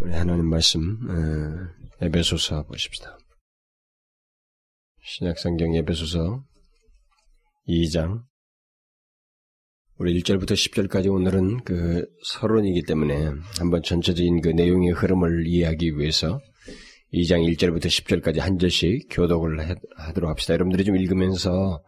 우리 하나님 말씀 에베소서 보십시다. 신약성경 에베소서 2장 우리 1절부터 10절까지 오늘은 그 서론이기 때문에 한번 전체적인 그 내용의 흐름을 이해하기 위해서 2장 1절부터 10절까지 한 절씩 교독을 하도록 합시다. 여러분들이 좀 읽으면서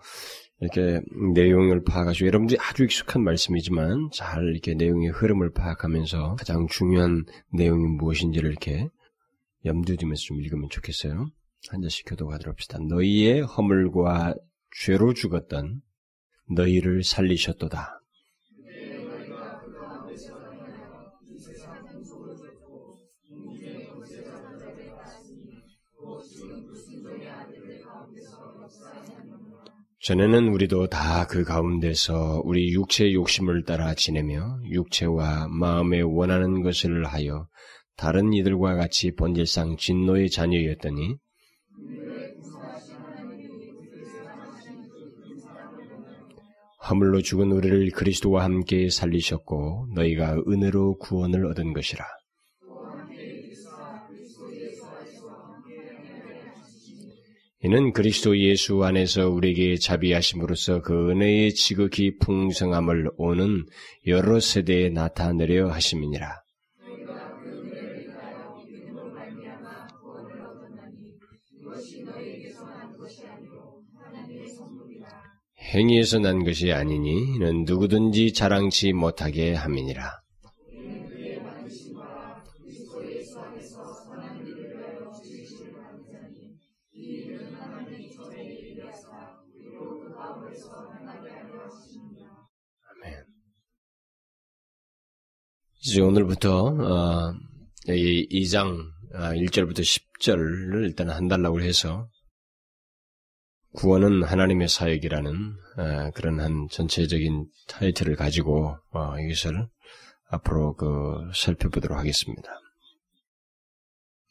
이렇게 내용을 파악하시고 여러분들이 아주 익숙한 말씀이지만 잘 이렇게 내용의 흐름을 파악하면서 가장 중요한 내용이 무엇인지를 이렇게 염두에 두면서 좀 읽으면 좋겠어요. 한 절씩 교독하도록 합시다. 너희의 허물과 죄로 죽었던 너희를 살리셨도다. 전에는 우리도 다 그 가운데서 우리 육체의 욕심을 따라 지내며 육체와 마음에 원하는 것을 하여 다른 이들과 같이 본질상 진노의 자녀였더니 허물로 죽은 우리를 그리스도와 함께 살리셨고 너희가 은혜로 구원을 얻은 것이라. 이는 그리스도 예수 안에서 우리에게 자비하심으로써 그 은혜의 지극히 풍성함을 오는 여러 세대에 나타내려 하심이니라. 행위에서 난 것이 아니니 이는 누구든지 자랑치 못하게 함이니라. 이제 오늘부터 2장 1절부터 10절을 일단 한 달락으로 해서 구원은 하나님의 사역이라는 그런 한 전체적인 타이틀을 가지고 이것을 앞으로 그 살펴보도록 하겠습니다.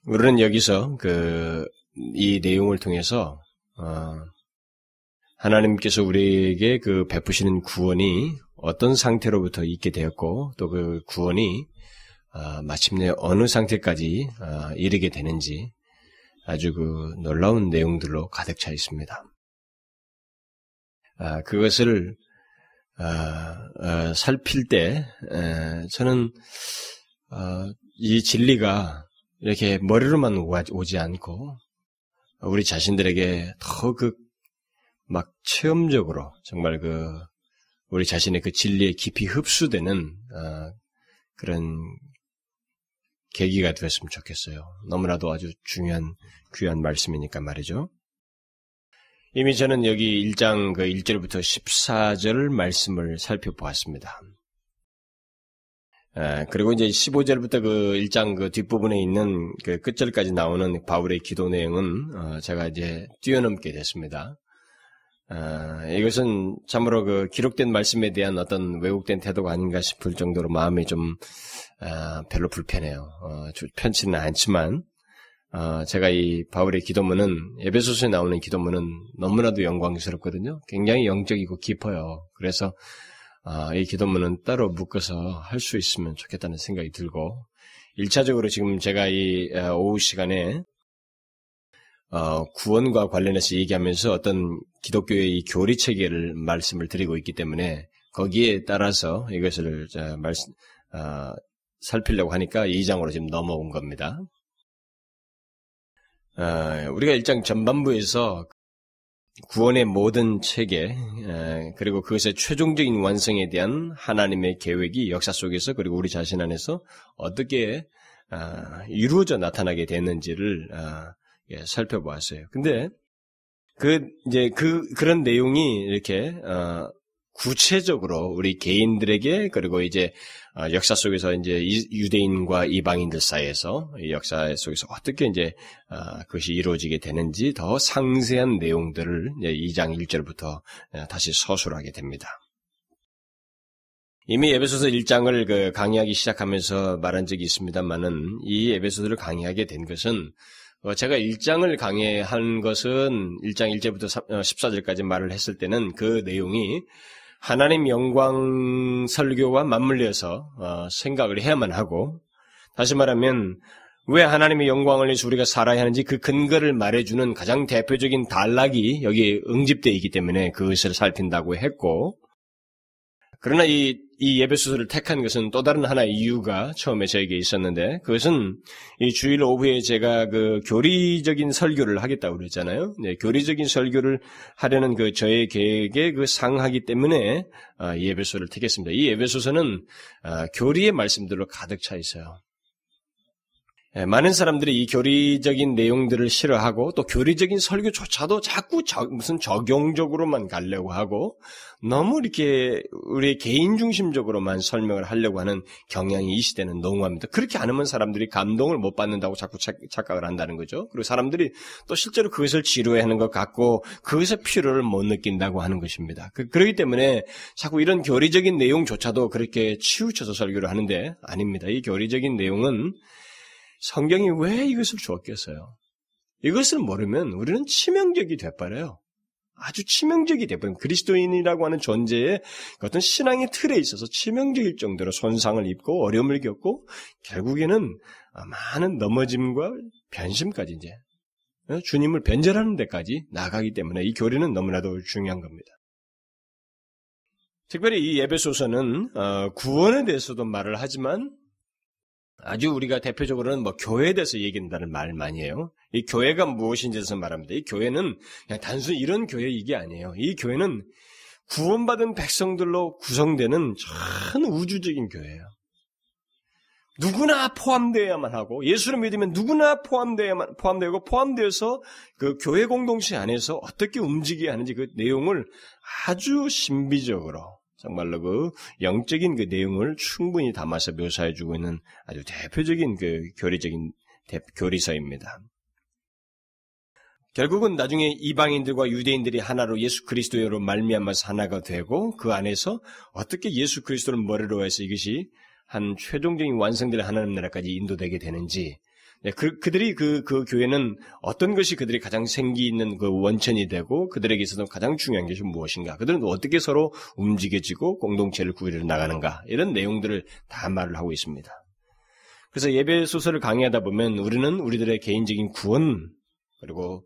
우리는 여기서 그 이 내용을 통해서 하나님께서 우리에게 그 베푸시는 구원이 어떤 상태로부터 있게 되었고 또 그 구원이 마침내 어느 상태까지 이르게 되는지 아주 그 놀라운 내용들로 가득 차 있습니다. 그것을 살필 때 저는 이 진리가 이렇게 머리로만 오지 않고 우리 자신들에게 더 그 막 체험적으로 정말 그 우리 자신의 그 진리에 깊이 흡수되는 그런 계기가 되었으면 좋겠어요. 너무나도 아주 중요한 귀한 말씀이니까 말이죠. 이미 저는 여기 1장 그 1절부터 14절 말씀을 살펴보았습니다. 그리고 이제 15절부터 그 1장 그 뒷부분에 있는 그 끝절까지 나오는 바울의 기도 내용은 제가 이제 뛰어넘게 됐습니다. 이것은 참으로 그 기록된 말씀에 대한 어떤 왜곡된 태도가 아닌가 싶을 정도로 마음이 좀 별로 불편해요. 편치는 않지만 제가 이 바울의 기도문은 에베소서에 나오는 기도문은 너무나도 영광스럽거든요. 굉장히 영적이고 깊어요. 그래서 이 기도문은 따로 묶어서 할 수 있으면 좋겠다는 생각이 들고 1차적으로 지금 제가 이 오후 시간에 구원과 관련해서 얘기하면서 어떤 기독교의 이 교리 체계를 말씀을 드리고 있기 때문에 거기에 따라서 이것을 살피려고 하니까 2장으로 지금 넘어온 겁니다. 우리가 1장 전반부에서 구원의 모든 체계 그리고 그것의 최종적인 완성에 대한 하나님의 계획이 역사 속에서 그리고 우리 자신 안에서 어떻게 이루어져 나타나게 됐는지를 살펴보았어요. 근데 그런 내용이 이렇게 구체적으로 우리 개인들에게 그리고 이제 역사 속에서 이제 유대인과 이방인들 사이에서 이 역사 속에서 어떻게 이제 그것이 이루어지게 되는지 더 상세한 내용들을 이제 2장 1절부터 다시 서술하게 됩니다. 이미 에베소서 1장을 그 강의하기 시작하면서 말한 적이 있습니다만은 이 에베소서를 강의하게 된 것은 제가 1장을 강의한 것은 1장 1절부터 14절까지 말을 했을 때는 그 내용이 하나님 영광 설교와 맞물려서 생각을 해야만 하고 다시 말하면 왜 하나님의 영광을 위해서 우리가 살아야 하는지 그 근거를 말해주는 가장 대표적인 단락이 여기에 응집되어 있기 때문에 그것을 살핀다고 했고, 그러나 이 에베소서를 택한 것은 또 다른 하나의 이유가 처음에 저에게 있었는데, 그것은 이 주일 오후에 제가 그 교리적인 설교를 하겠다고 그랬잖아요. 네, 교리적인 설교를 하려는 그 저의 계획에 그 상하기 때문에 이 에베소서를 택했습니다. 이 에베소서는 교리의 말씀들로 가득 차 있어요. 많은 사람들이 이 교리적인 내용들을 싫어하고 또 교리적인 설교조차도 자꾸 무슨 적용적으로만 가려고 하고 너무 이렇게 우리의 개인 중심적으로만 설명을 하려고 하는 경향이 이 시대는 농후합니다. 그렇게 않으면 사람들이 감동을 못 받는다고 자꾸 착각을 한다는 거죠. 그리고 사람들이 또 실제로 그것을 지루해하는 것 같고 그것의 필요를 못 느낀다고 하는 것입니다. 그렇기 때문에 자꾸 이런 교리적인 내용조차도 그렇게 치우쳐서 설교를 하는데 아닙니다. 이 교리적인 내용은 성경이 왜 이것을 주었겠어요? 이것을 모르면 우리는 치명적이 돼버려요. 아주 치명적이 돼버려요. 그리스도인이라고 하는 존재의 어떤 신앙의 틀에 있어서 치명적일 정도로 손상을 입고 어려움을 겪고 결국에는 많은 넘어짐과 변심까지 이제 주님을 변절하는 데까지 나가기 때문에 이 교리는 너무나도 중요한 겁니다. 특별히 이 에베소서는 구원에 대해서도 말을 하지만 아주 우리가 대표적으로는 교회에 대해서 얘기한다는 말 많이 해요. 이 교회가 무엇인지에 대해서 말합니다. 이 교회는 그냥 단순히 이런 교회 이게 아니에요. 이 교회는 구원받은 백성들로 구성되는 참 우주적인 교회예요. 누구나 포함되어야만 하고 예수를 믿으면 누구나 포함되고 포함되어서 그 교회 공동체 안에서 어떻게 움직여야 하는지 그 내용을 아주 신비적으로 정말로 그 영적인 그 내용을 충분히 담아서 묘사해주고 있는 아주 대표적인 그 교리적인 교리서입니다. 결국은 나중에 이방인들과 유대인들이 하나로 예수 그리스도로 말미암아서 하나가 되고 그 안에서 어떻게 예수 그리스도를 머리로 해서 이것이 한 최종적인 완성될 하나님 나라까지 인도되게 되는지, 그들이 그 교회는 어떤 것이 그들이 가장 생기 있는 그 원천이 되고 그들에게 있어서 가장 중요한 것이 무엇인가, 그들은 어떻게 서로 움직여지고 공동체를 구별해 나가는가, 이런 내용들을 다 말을 하고 있습니다. 그래서 에베소서를 강의하다 보면 우리는 우리들의 개인적인 구원 그리고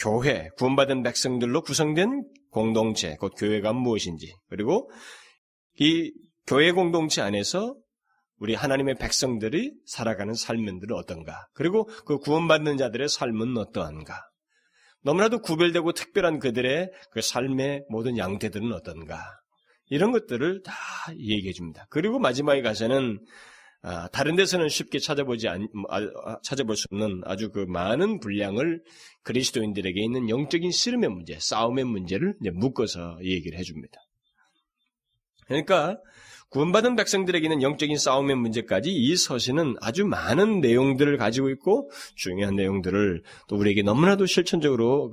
교회, 구원받은 백성들로 구성된 공동체, 곧 교회가 무엇인지, 그리고 이 교회 공동체 안에서 우리 하나님의 백성들이 살아가는 삶들은 어떤가? 그리고 그 구원받는 자들의 삶은 어떠한가? 너무나도 구별되고 특별한 그들의 그 삶의 모든 양태들은 어떤가? 이런 것들을 다 얘기해 줍니다. 그리고 마지막에 가서는 다른 데서는 쉽게 찾아볼 수 없는 아주 그 많은 분량을 그리스도인들에게 있는 영적인 씨름의 문제, 싸움의 문제를 이제 묶어서 얘기를 해줍니다. 그러니까 구원받은 백성들에게는 영적인 싸움의 문제까지 이 서신은 아주 많은 내용들을 가지고 있고 중요한 내용들을 또 우리에게 너무나도 실천적으로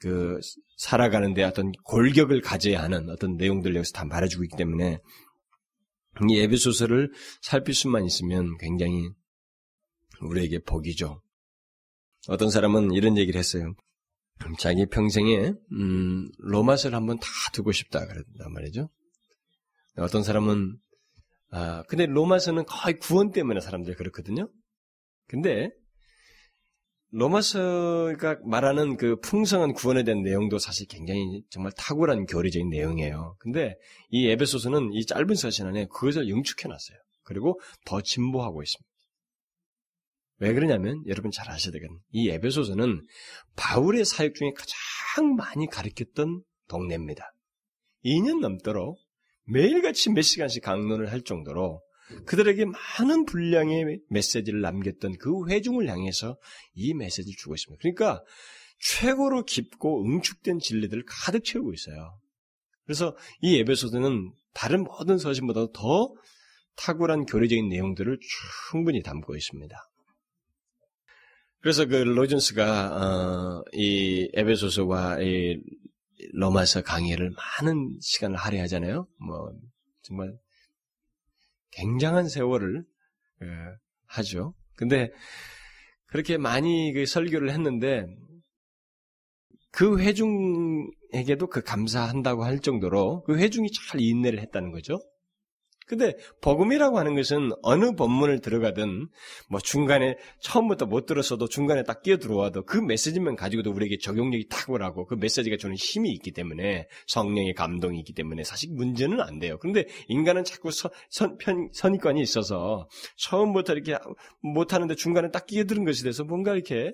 그 살아가는 데 어떤 골격을 가져야 하는 어떤 내용들을 여기서 다 말해주고 있기 때문에 이 에베소서를 살필 수만 있으면 굉장히 우리에게 복이죠. 어떤 사람은 이런 얘기를 했어요. 자기 평생에 로마서를 한번 다 두고 싶다 그랬단 말이죠. 어떤 사람은 근데 로마서는 거의 구원 때문에 사람들이 그렇거든요. 근데 로마서가 말하는 그 풍성한 구원에 대한 내용도 사실 굉장히 정말 탁월한 교리적인 내용이에요. 근데 이 에베소서는 이 짧은 서신 안에 그것을 응축해놨어요. 그리고 더 진보하고 있습니다. 왜 그러냐면 여러분 잘 아셔야 되거든요. 이 에베소서는 바울의 사역 중에 가장 많이 가르쳤던 동네입니다. 2년 넘도록 매일같이 몇 시간씩 강론을 할 정도로 그들에게 많은 분량의 메시지를 남겼던 그 회중을 향해서 이 메시지를 주고 있습니다. 그러니까 최고로 깊고 응축된 진리들을 가득 채우고 있어요. 그래서 이 에베소서는 다른 모든 서신보다도 더 탁월한 교리적인 내용들을 충분히 담고 있습니다. 그래서 그 로준스가 이 에베소서와 이 로마서 강의를 많은 시간을 할애하잖아요. 정말 굉장한 세월을 하죠. 근데 그렇게 많이 그 설교를 했는데 그 회중에게도 그 감사한다고 할 정도로 그 회중이 잘 인내를 했다는 거죠. 근데 복음이라고 하는 것은 어느 본문을 들어가든 뭐 중간에 처음부터 못 들었어도 중간에 딱 끼어 들어와도 그 메시지만 가지고도 우리에게 적용력이 딱 오라고 그 메시지가 주는 힘이 있기 때문에 성령의 감동이 있기 때문에 사실 문제는 안 돼요. 그런데 인간은 자꾸 선입관이 있어서 처음부터 이렇게 못하는데 중간에 딱 끼어 들은 것이 돼서 뭔가 이렇게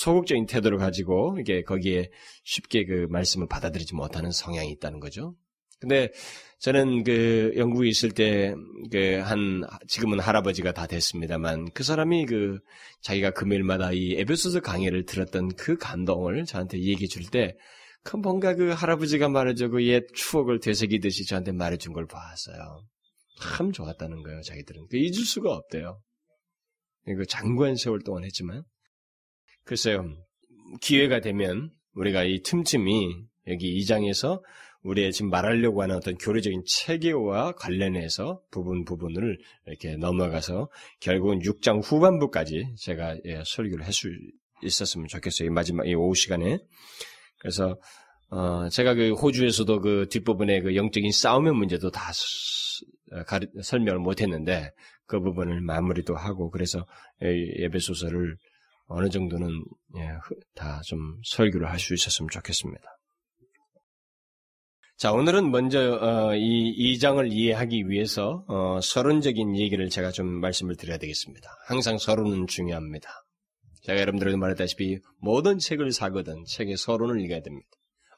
소극적인 태도를 가지고 이게 거기에 쉽게 그 말씀을 받아들이지 못하는 성향이 있다는 거죠. 근데 저는 그 영국에 있을 때 그 한 지금은 할아버지가 다 됐습니다만 그 사람이 그 자기가 금요일마다 이 에베소서 강의를 들었던 그 감동을 저한테 얘기해 줄 때 그 뭔가 그 할아버지가 말해줘 그 옛 추억을 되새기듯이 저한테 말해준 걸 봤어요. 참 좋았다는 거예요, 자기들은. 그 잊을 수가 없대요. 그 장관 세월 동안 했지만 글쎄요, 기회가 되면 우리가 이 틈틈이 여기 2장에서 우리의 지금 말하려고 하는 어떤 교리적인 체계와 관련해서 부분을 이렇게 넘어가서 결국은 6장 후반부까지 제가 설교를 할 수 있었으면 좋겠어요. 이 마지막, 이 오후 시간에. 그래서, 제가 그 호주에서도 그 뒷부분에 그 영적인 싸움의 문제도 다 설명을 못 했는데 그 부분을 마무리도 하고 그래서 에베소서를 어느 정도는 다 좀 설교를 할 수 있었으면 좋겠습니다. 자, 오늘은 먼저 이 2장을 이해하기 위해서 서론적인 얘기를 제가 좀 말씀을 드려야 되겠습니다. 항상 서론은 중요합니다. 제가 여러분들에게 말했다시피 모든 책을 사거든 책의 서론을 읽어야 됩니다.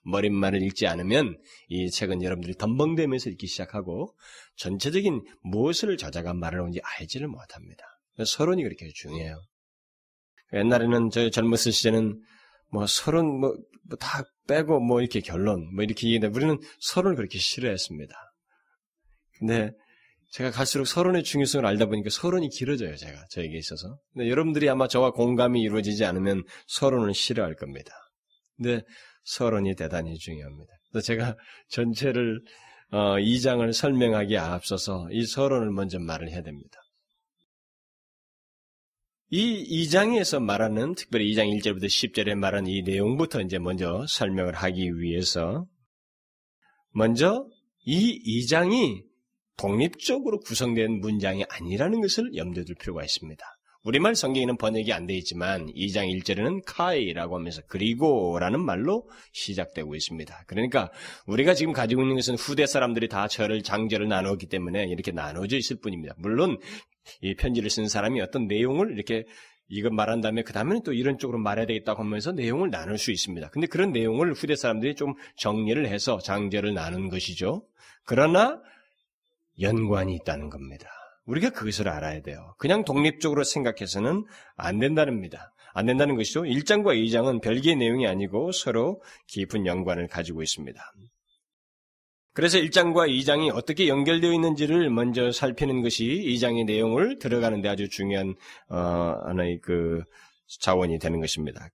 머릿말을 읽지 않으면 이 책은 여러분들이 덤벙대면서 읽기 시작하고 전체적인 무엇을 저자가 말하는지 알지를 못합니다. 서론이 그렇게 중요해요. 옛날에는 저희 젊었을 시절에는 뭐 서론 뭐 다 빼고 뭐 이렇게 결론 뭐 이렇게 얘기했는데 우리는 서론을 그렇게 싫어했습니다. 근데 제가 갈수록 서론의 중요성을 알다 보니까 서론이 길어져요, 제가 저에게 있어서. 근데 여러분들이 아마 저와 공감이 이루어지지 않으면 서론을 싫어할 겁니다. 근데 서론이 대단히 중요합니다. 그래서 제가 전체를 2장을 설명하기에 앞서서 이 서론을 먼저 말을 해야 됩니다. 이 2장에서 말하는, 특별히 2장 1절부터 10절에 말하는 이 내용부터 이제 먼저 설명을 하기 위해서, 먼저 이 2장이 독립적으로 구성된 문장이 아니라는 것을 염두에 둘 필요가 있습니다. 우리말 성경에는 번역이 안 되어 있지만 2장 1절에는 카이라고 하면서 그리고라는 말로 시작되고 있습니다. 그러니까 우리가 지금 가지고 있는 것은 후대 사람들이 다 절을 장절을 나누었기 때문에 이렇게 나눠져 있을 뿐입니다. 물론 이 편지를 쓴 사람이 어떤 내용을 이렇게 이것 말한 다음에 그 다음에는 또 이런 쪽으로 말해야 되겠다고 하면서 내용을 나눌 수 있습니다. 근데 그런 내용을 후대 사람들이 좀 정리를 해서 장절을 나눈 것이죠. 그러나 연관이 있다는 겁니다. 우리가 그것을 알아야 돼요. 그냥 독립적으로 생각해서는 안 된다는 겁니다. 안 된다는 것이죠. 1장과 2장은 별개의 내용이 아니고 서로 깊은 연관을 가지고 있습니다. 그래서 1장과 2장이 어떻게 연결되어 있는지를 먼저 살피는 것이 2장의 내용을 들어가는데 아주 중요한 하나의 그 자원이 되는 것입니다.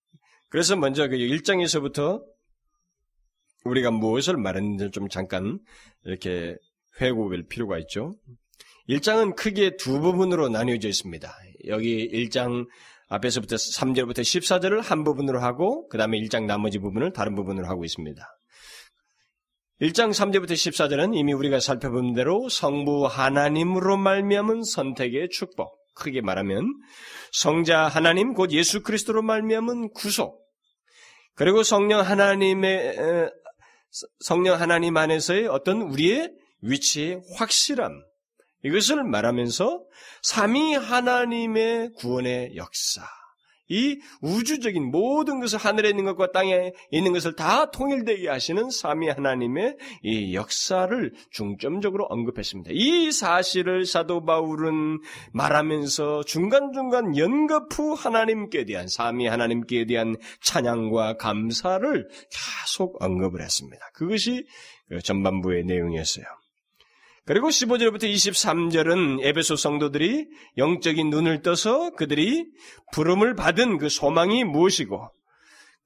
그래서 먼저 그 1장에서부터 우리가 무엇을 말했는지 좀 잠깐 이렇게 회고할 필요가 있죠. 1장은 크게 두 부분으로 나뉘어져 있습니다. 여기 1장 앞에서부터 3절부터 14절을 한 부분으로 하고 그 다음에 1장 나머지 부분을 다른 부분으로 하고 있습니다. 1장 3절부터 14절은 이미 우리가 살펴본 대로 성부 하나님으로 말미암은 선택의 축복, 크게 말하면 성자 하나님 곧 예수 그리스도로 말미암은 구속, 그리고 성령 하나님 안에서의 어떤 우리의 위치의 확실함, 이것을 말하면서 삼위 하나님의 구원의 역사, 이 우주적인 모든 것을 하늘에 있는 것과 땅에 있는 것을 다 통일되게 하시는 삼위 하나님의 이 역사를 중점적으로 언급했습니다. 이 사실을 사도 바울은 말하면서 중간중간 연거푸 하나님께 대한, 삼위 하나님께 대한 찬양과 감사를 계속 언급을 했습니다. 그것이 전반부의 내용이었어요. 그리고 15절부터 23절은 에베소 성도들이 영적인 눈을 떠서 그들이 부름을 받은 그 소망이 무엇이고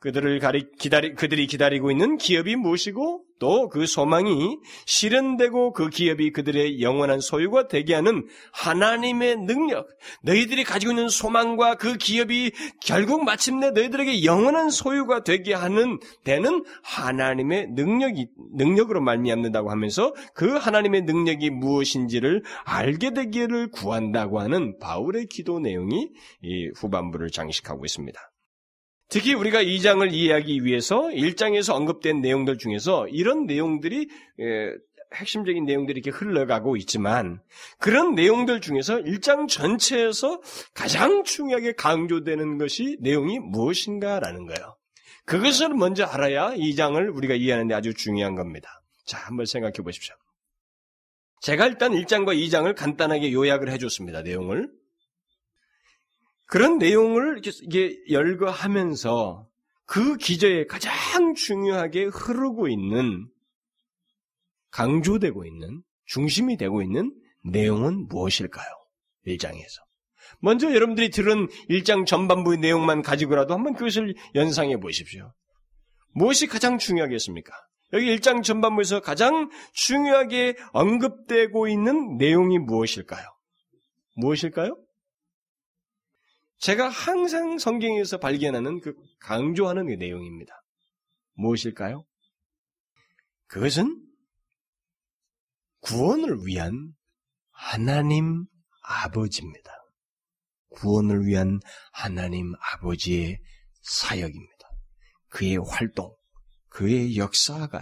그들이 기다리고 있는 기업이 무엇이고 또 그 소망이 실현되고 그 기업이 그들의 영원한 소유가 되게 하는 하나님의 능력, 너희들이 가지고 있는 소망과 그 기업이 결국 마침내 너희들에게 영원한 소유가 되게 하는 되는 하나님의 능력으로 말미암는다고 하면서 그 하나님의 능력이 무엇인지를 알게 되기를 구한다고 하는 바울의 기도 내용이 이 후반부를 장식하고 있습니다. 특히 우리가 2장을 이해하기 위해서 1장에서 언급된 내용들 중에서 이런 내용들이 핵심적인 내용들이 이렇게 흘러가고 있지만 그런 내용들 중에서 1장 전체에서 가장 중요하게 강조되는 것이 내용이 무엇인가라는 거예요. 그것을 먼저 알아야 2장을 우리가 이해하는 데 아주 중요한 겁니다. 자, 한번 생각해 보십시오. 제가 일단 1장과 2장을 간단하게 요약을 해줬습니다. 내용을. 그런 내용을 이렇게 열거하면서 그 기저에 가장 중요하게 흐르고 있는, 강조되고 있는, 중심이 되고 있는 내용은 무엇일까요? 1장에서. 먼저 여러분들이 들은 1장 전반부의 내용만 가지고라도 한번 그것을 연상해 보십시오. 무엇이 가장 중요하겠습니까? 여기 1장 전반부에서 가장 중요하게 언급되고 있는 내용이 무엇일까요? 무엇일까요? 제가 항상 성경에서 발견하는 그 강조하는 그 내용입니다. 무엇일까요? 그것은 구원을 위한 하나님 아버지입니다. 구원을 위한 하나님 아버지의 사역입니다. 그의 활동, 그의 역사가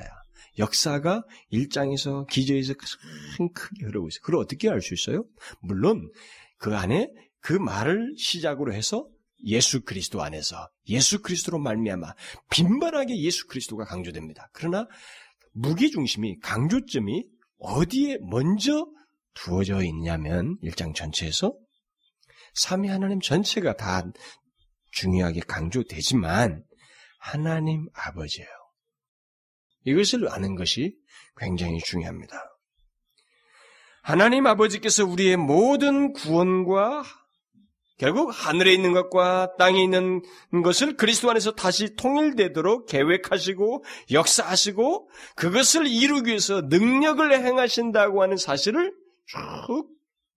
1장에서 기저에서 가장 크게 흐르고 있어요. 그걸 어떻게 알 수 있어요? 물론 그 안에 그 말을 시작으로 해서 예수 그리스도 안에서 예수 그리스도로 말미암아 빈번하게 예수 그리스도가 강조됩니다. 그러나 무게중심이 강조점이 어디에 먼저 두어져 있냐면 1장 전체에서 삼위 하나님 전체가 다 중요하게 강조되지만 하나님 아버지예요. 이것을 아는 것이 굉장히 중요합니다. 하나님 아버지께서 우리의 모든 구원과 결국 하늘에 있는 것과 땅에 있는 것을 그리스도 안에서 다시 통일되도록 계획하시고 역사하시고 그것을 이루기 위해서 능력을 행하신다고 하는 사실을 쭉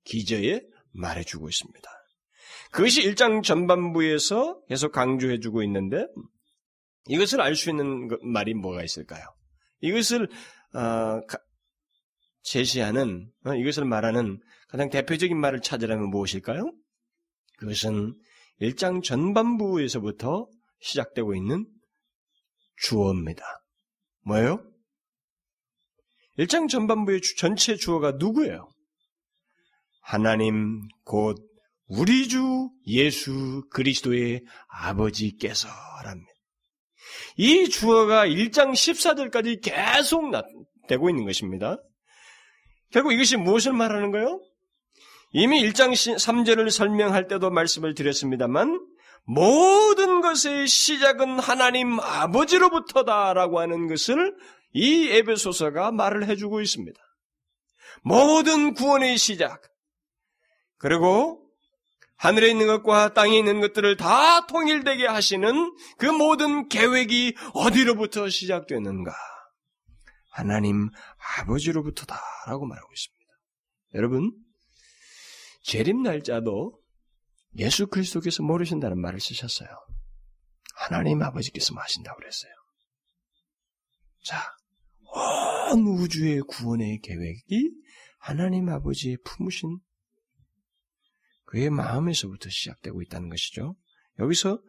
기저에 말해주고 있습니다. 그것이 1장 전반부에서 계속 강조해주고 있는데 이것을 알 수 있는 말이 뭐가 있을까요? 이것을 제시하는, 이것을 말하는 가장 대표적인 말을 찾으라면 무엇일까요? 그것은 1장 전반부에서부터 시작되고 있는 주어입니다. 뭐예요? 1장 전반부의 전체 주어가 누구예요? 하나님 곧 우리 주 예수 그리스도의 아버지께서랍니다. 이 주어가 1장 14절까지 계속 되고 있는 것입니다. 결국 이것이 무엇을 말하는 거예요? 이미 1장 3절을 설명할 때도 말씀을 드렸습니다만 모든 것의 시작은 하나님 아버지로부터다라고 하는 것을 이 에베소서가 말을 해주고 있습니다. 모든 구원의 시작 그리고 하늘에 있는 것과 땅에 있는 것들을 다 통일되게 하시는 그 모든 계획이 어디로부터 시작되는가? 하나님 아버지로부터다라고 말하고 있습니다. 여러분, 재림 날짜도 예수 그리스도께서 모르신다는 말을 쓰셨어요. 하나님 아버지께서 하신다고 그랬어요. 자, 온 우주의 구원의 계획이 하나님 아버지의 품으신 그의 마음에서부터 시작되고 있다는 것이죠. 여기서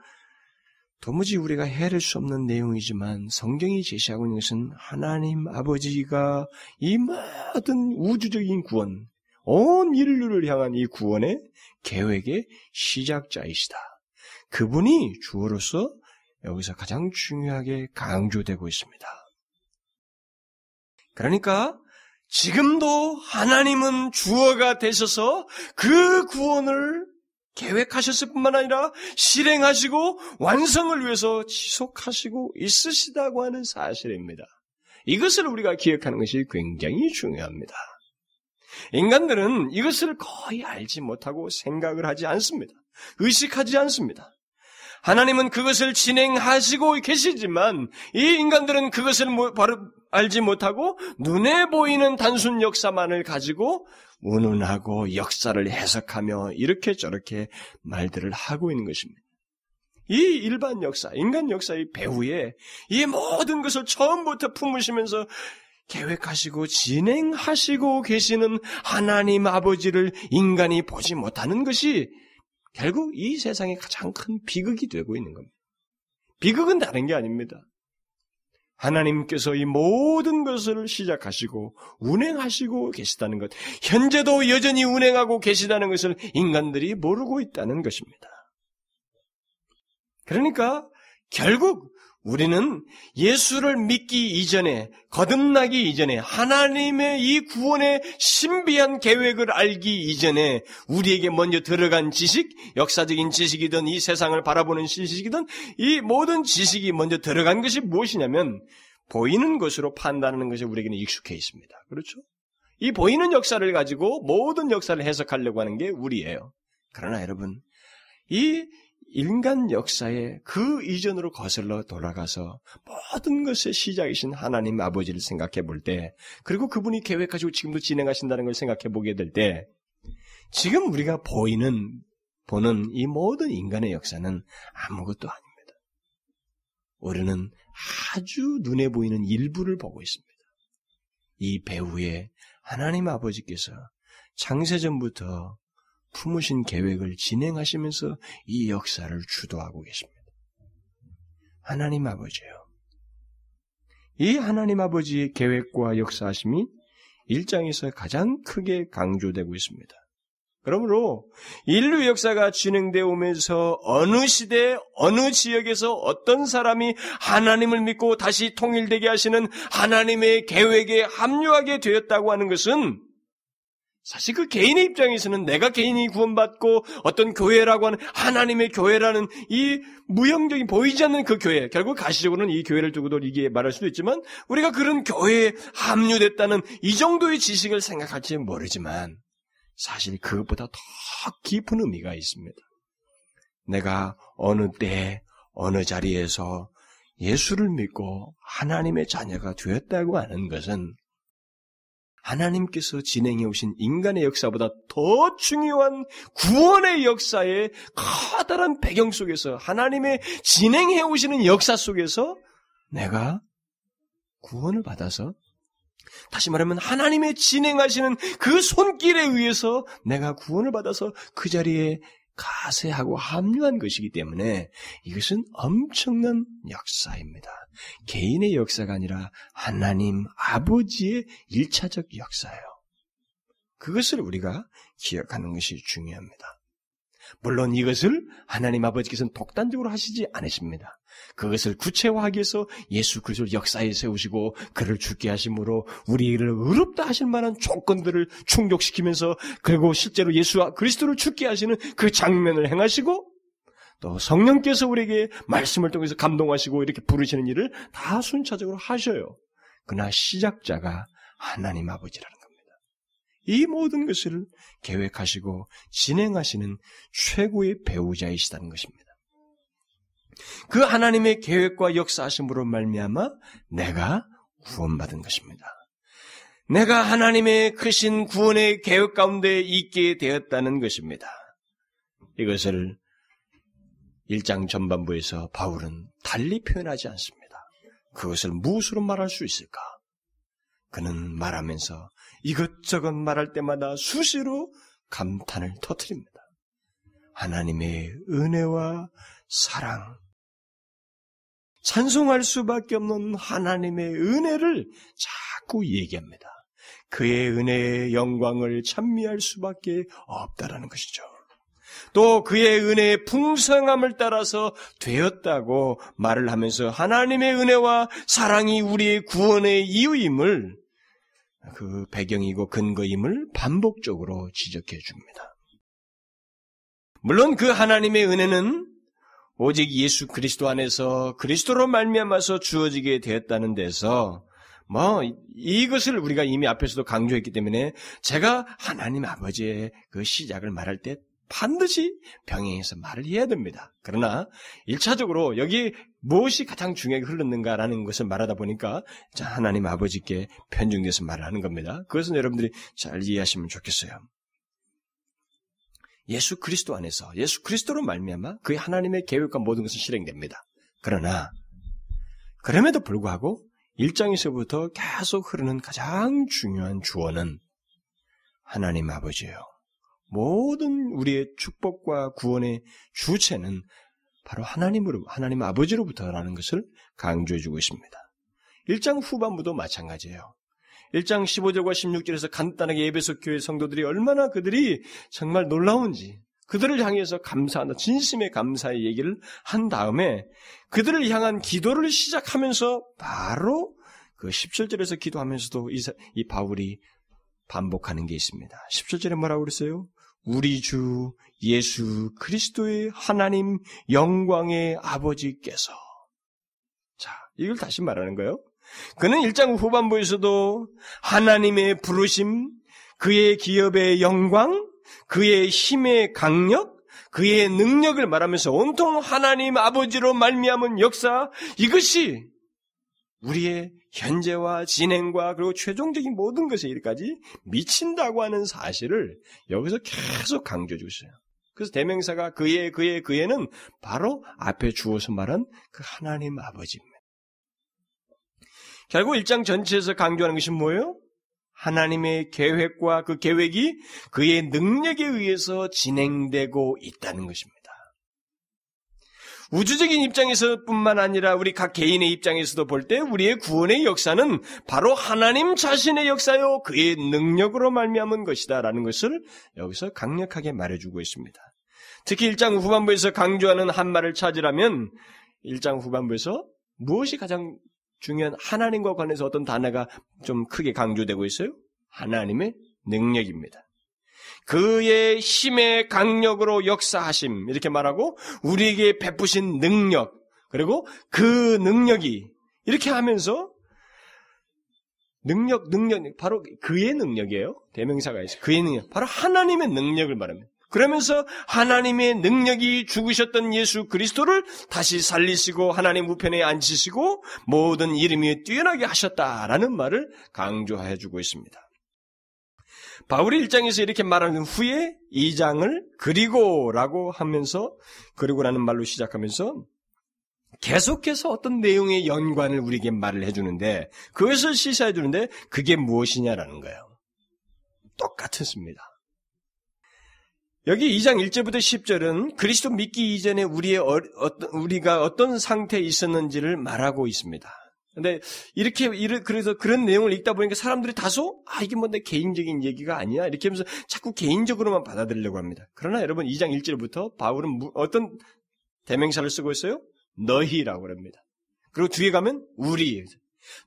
도무지 우리가 헤아릴 수 없는 내용이지만 성경이 제시하고 있는 것은 하나님 아버지가 이 모든 우주적인 구원, 온 인류를 향한 이 구원의 계획의 시작자이시다. 그분이 주어로서 여기서 가장 중요하게 강조되고 있습니다. 그러니까 지금도 하나님은 주어가 되셔서 그 구원을 계획하셨을 뿐만 아니라 실행하시고 완성을 위해서 지속하시고 있으시다고 하는 사실입니다. 이것을 우리가 기억하는 것이 굉장히 중요합니다. 인간들은 이것을 거의 알지 못하고 생각을 하지 않습니다. 의식하지 않습니다. 하나님은 그것을 진행하시고 계시지만 이 인간들은 그것을 바로 알지 못하고 눈에 보이는 단순 역사만을 가지고 운운하고 역사를 해석하며 이렇게 저렇게 말들을 하고 있는 것입니다. 이 일반 역사, 인간 역사의 배후에 이 모든 것을 처음부터 품으시면서 계획하시고 진행하시고 계시는 하나님 아버지를 인간이 보지 못하는 것이 결국 이 세상의 가장 큰 비극이 되고 있는 겁니다. 비극은 다른 게 아닙니다. 하나님께서 이 모든 것을 시작하시고 운행하시고 계시다는 것, 현재도 여전히 운행하고 계시다는 것을 인간들이 모르고 있다는 것입니다. 그러니까 결국 우리는 예수를 믿기 이전에, 거듭나기 이전에, 하나님의 이 구원의 신비한 계획을 알기 이전에 우리에게 먼저 들어간 지식, 역사적인 지식이든 이 세상을 바라보는 지식이든 이 모든 지식이 먼저 들어간 것이 무엇이냐면 보이는 것으로 판단하는 것이 우리에게는 익숙해 있습니다. 그렇죠? 이 보이는 역사를 가지고 모든 역사를 해석하려고 하는 게 우리예요. 그러나 여러분, 이 인간 역사에 그 이전으로 거슬러 돌아가서 모든 것의 시작이신 하나님 아버지를 생각해 볼 때, 그리고 그분이 계획하시고 지금도 진행하신다는 걸 생각해 보게 될 때, 지금 우리가 보는 이 모든 인간의 역사는 아무것도 아닙니다. 우리는 아주 눈에 보이는 일부를 보고 있습니다. 이 배후에 하나님 아버지께서 창세전부터 품으신 계획을 진행하시면서 이 역사를 주도하고 계십니다. 하나님 아버지요. 이 하나님 아버지의 계획과 역사하심이 1장에서 가장 크게 강조되고 있습니다. 그러므로 인류 역사가 진행되어 오면서 어느 시대, 어느 지역에서 어떤 사람이 하나님을 믿고 다시 통일되게 하시는 하나님의 계획에 합류하게 되었다고 하는 것은 사실 그 개인의 입장에서는 내가 개인이 구원받고 어떤 교회라고 하는 하나님의 교회라는 이 무형적인 보이지 않는 그 교회, 결국 가시적으로는 이 교회를 두고도 이게 말할 수도 있지만 우리가 그런 교회에 합류됐다는 이 정도의 지식을 생각할지 모르지만 사실 그것보다 더 깊은 의미가 있습니다. 내가 어느 때 어느 자리에서 예수를 믿고 하나님의 자녀가 되었다고 하는 것은 하나님께서 진행해 오신 인간의 역사보다 더 중요한 구원의 역사의 커다란 배경 속에서, 하나님의 진행해 오시는 역사 속에서 내가 구원을 받아서, 다시 말하면 하나님의 진행하시는 그 손길에 의해서 내가 구원을 받아서 그 자리에 가세하고 합류한 것이기 때문에 이것은 엄청난 역사입니다. 개인의 역사가 아니라 하나님 아버지의 1차적 역사예요. 그것을 우리가 기억하는 것이 중요합니다. 물론 이것을 하나님 아버지께서는 독단적으로 하시지 않으십니다. 그것을 구체화하기 위해서 예수 그리스도를 역사에 세우시고 그를 죽게 하심으로 우리를 의롭다 하실 만한 조건들을 충족시키면서, 그리고 실제로 예수 그리스도를 죽게 하시는 그 장면을 행하시고, 또 성령께서 우리에게 말씀을 통해서 감동하시고 이렇게 부르시는 일을 다 순차적으로 하셔요. 그러나 시작자가 하나님 아버지라는 겁니다. 이 모든 것을 계획하시고 진행하시는 최고의 배우자이시다는 것입니다. 그 하나님의 계획과 역사하심으로 말미암아 내가 구원받은 것입니다. 내가 하나님의 크신 구원의 계획 가운데 있게 되었다는 것입니다. 이것을 1장 전반부에서 바울은 달리 표현하지 않습니다. 그것을 무엇으로 말할 수 있을까? 그는 말하면서 이것저것 말할 때마다 수시로 감탄을 터뜨립니다. 하나님의 은혜와 사랑, 찬송할 수밖에 없는 하나님의 은혜를 자꾸 얘기합니다. 그의 은혜의 영광을 찬미할 수밖에 없다라는 것이죠. 또 그의 은혜의 풍성함을 따라서 되었다고 말을 하면서 하나님의 은혜와 사랑이 우리의 구원의 이유임을, 그 배경이고 근거임을 반복적으로 지적해 줍니다. 물론 그 하나님의 은혜는 오직 예수 그리스도 안에서 그리스도로 말미암아서 주어지게 되었다는 데서 이것을 우리가 이미 앞에서도 강조했기 때문에 제가 하나님 아버지의 그 시작을 말할 때 반드시 병행해서 말을 해야 됩니다. 그러나 1차적으로 여기 무엇이 가장 중요하게 흐르는가라는 것을 말하다 보니까 하나님 아버지께 편중돼서 말을 하는 겁니다. 그것은 여러분들이 잘 이해하시면 좋겠어요. 예수 그리스도 안에서 예수 그리스도로 말미암아 그의 하나님의 계획과 모든 것은 실행됩니다. 그러나 그럼에도 불구하고 1장에서부터 계속 흐르는 가장 중요한 주어는 하나님 아버지예요. 모든 우리의 축복과 구원의 주체는 바로 하나님 아버지로부터라는 것을 강조해주고 있습니다. 1장 후반부도 마찬가지예요. 1장 15절과 16절에서 간단하게 에베소 교회 성도들이 얼마나 그들이 정말 놀라운지, 그들을 향해서 감사한다, 진심의 감사의 얘기를 한 다음에 그들을 향한 기도를 시작하면서 바로 그 17절에서 기도하면서도 이 바울이 반복하는 게 있습니다. 17절에 뭐라고 그랬어요? 우리 주 예수 그리스도의 하나님 영광의 아버지께서. 자, 이걸 다시 말하는 거예요. 그는 1장 후반부에서도 하나님의 부르심, 그의 기업의 영광, 그의 힘의 강력, 그의 능력을 말하면서 온통 하나님 아버지로 말미암은 역사, 이것이 우리의 현재와 진행과 그리고 최종적인 모든 것에 이르기까지 미친다고 하는 사실을 여기서 계속 강조해주고 있어요. 그래서 대명사가 그에는 바로 앞에 주어서 말한 그 하나님 아버지입니다. 결국 1장 전체에서 강조하는 것이 뭐예요? 하나님의 계획과 그 계획이 그의 능력에 의해서 진행되고 있다는 것입니다. 우주적인 입장에서 뿐만 아니라 우리 각 개인의 입장에서도 볼 때 우리의 구원의 역사는 바로 하나님 자신의 역사요 그의 능력으로 말미암은 것이다 라는 것을 여기서 강력하게 말해주고 있습니다. 특히 1장 후반부에서 강조하는 한 말을 찾으라면 1장 후반부에서 무엇이 가장 중요한 하나님과 관해서 어떤 단어가 좀 크게 강조되고 있어요? 하나님의 능력입니다. 그의 힘의 강력으로 역사하심 이렇게 말하고 우리에게 베푸신 능력 그리고 그 능력이 이렇게 하면서 능력 바로 그의 능력이에요. 대명사가 있어요. 그의 능력 바로 하나님의 능력을 말합니다. 그러면서 하나님의 능력이 죽으셨던 예수 그리스도를 다시 살리시고 하나님 우편에 앉히시고 모든 이름이 뛰어나게 하셨다라는 말을 강조해주고 있습니다. 바울이 1장에서 이렇게 말하는 후에 2장을 그리고라고 하면서 그리고라는 말로 시작하면서 계속해서 어떤 내용의 연관을 우리에게 말을 해주는데 그것을 시사해주는데 그게 무엇이냐라는 거예요. 똑같습니다. 여기 2장 1절부터 10절은 그리스도 믿기 이전에 우리가 어떤 상태에 있었는지를 말하고 있습니다. 근데 그래서 그런 내용을 읽다 보니까 사람들이 다소 이게 뭔데 개인적인 얘기가 아니야 이렇게 하면서 자꾸 개인적으로만 받아들이려고 합니다. 그러나 여러분 2장 1절부터 바울은 어떤 대명사를 쓰고 있어요? 너희라고 합니다. 그리고 뒤에 가면 우리,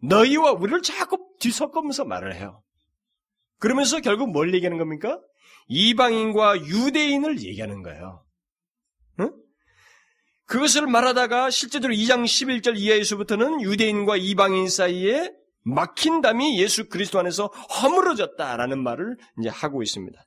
너희와 우리를 자꾸 뒤섞으면서 말을 해요. 그러면서 결국 뭘 얘기하는 겁니까? 이방인과 유대인을 얘기하는 거예요. 응? 그것을 말하다가 실제로 2장 11절 이하에서부터는 유대인과 이방인 사이에 막힌 담이 예수 그리스도 안에서 허물어졌다라는 말을 이제 하고 있습니다.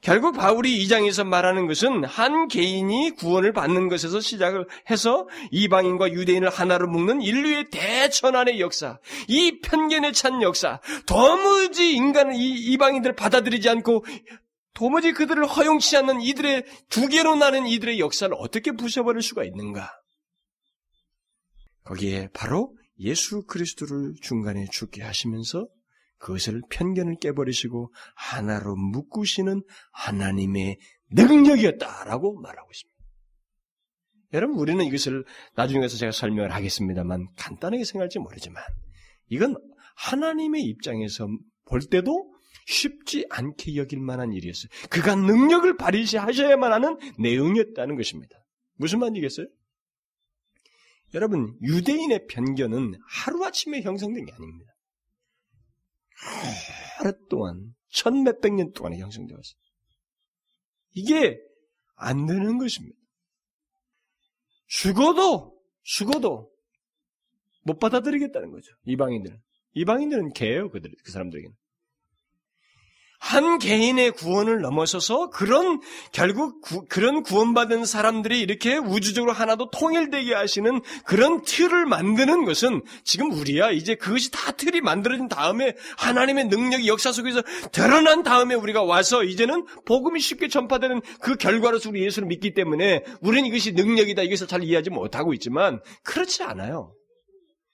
결국 바울이 2장에서 말하는 것은 한 개인이 구원을 받는 것에서 시작을 해서 이방인과 유대인을 하나로 묶는 인류의 대전환의 역사, 이 편견에 찬 역사, 도무지 인간은 이방인들을 받아들이지 않고 도무지 그들을 허용치 않는 이들의 두 개로 나는 이들의 역사를 어떻게 부숴버릴 수가 있는가? 거기에 바로 예수 그리스도를 중간에 죽게 하시면서 그것을 편견을 깨버리시고 하나로 묶으시는 하나님의 능력이었다라고 말하고 있습니다. 여러분 우리는 이것을 나중에 가서 제가 설명을 하겠습니다만 간단하게 생각할지 모르지만 이건 하나님의 입장에서 볼 때도 쉽지 않게 여길 만한 일이었어요. 그가 능력을 발휘하셔야만 하는 내용이었다는 것입니다. 무슨 말이겠어요? 여러분, 유대인의 편견은 하루아침에 형성된 게 아닙니다. 오랫동안, 천몇백 년 동안에 형성되었어요. 이게 안 되는 것입니다. 죽어도 못 받아들이겠다는 거죠. 이방인들은. 이방인들은 개예요, 그 사람들에게는. 한 개인의 구원을 넘어서서 결국 그런 구원받은 사람들이 이렇게 우주적으로 하나도 통일되게 하시는 그런 틀을 만드는 것은 지금 우리야 이제 그것이 다 틀이 만들어진 다음에 하나님의 능력이 역사 속에서 드러난 다음에 우리가 와서 이제는 복음이 쉽게 전파되는 그 결과로서 우리 예수를 믿기 때문에 우리는 이것이 능력이다 이것을 잘 이해하지 못하고 있지만 그렇지 않아요.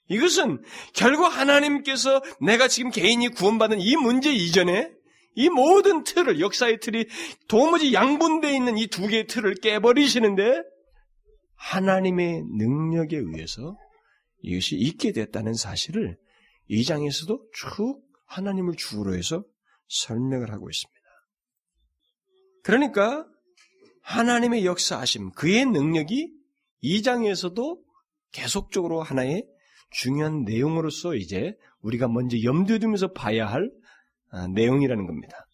이것은 결국 하나님께서 내가 지금 개인이 구원받은 이 문제 이전에 이 모든 틀을, 역사의 틀이 도무지 양분되어 있는 이 두 개의 틀을 깨버리시는데 하나님의 능력에 의해서 이것이 있게 됐다는 사실을 이 장에서도 쭉 하나님을 주로 해서 설명을 하고 있습니다. 그러니까 하나님의 역사하심, 그의 능력이 이 장에서도 계속적으로 하나의 중요한 내용으로서 이제 우리가 먼저 염두에 두면서 봐야 할 내용이라는 겁니다.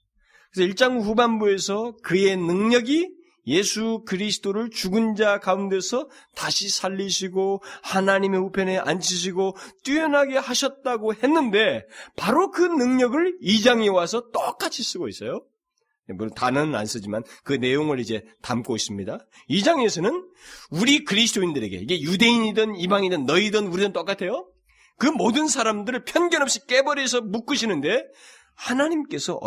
그래서 1장 후반부에서 그의 능력이 예수 그리스도를 죽은 자 가운데서 다시 살리시고 하나님의 우편에 앉히시고 뛰어나게 하셨다고 했는데 바로 그 능력을 2장에 와서 똑같이 쓰고 있어요. 물론 단어는 안 쓰지만 그 내용을 이제 담고 있습니다. 2장에서는 우리 그리스도인들에게 이게 유대인이든 이방이든 너희든 우리든 똑같아요. 그 모든 사람들을 편견 없이 깨버려서 묶으시는데 하나님께서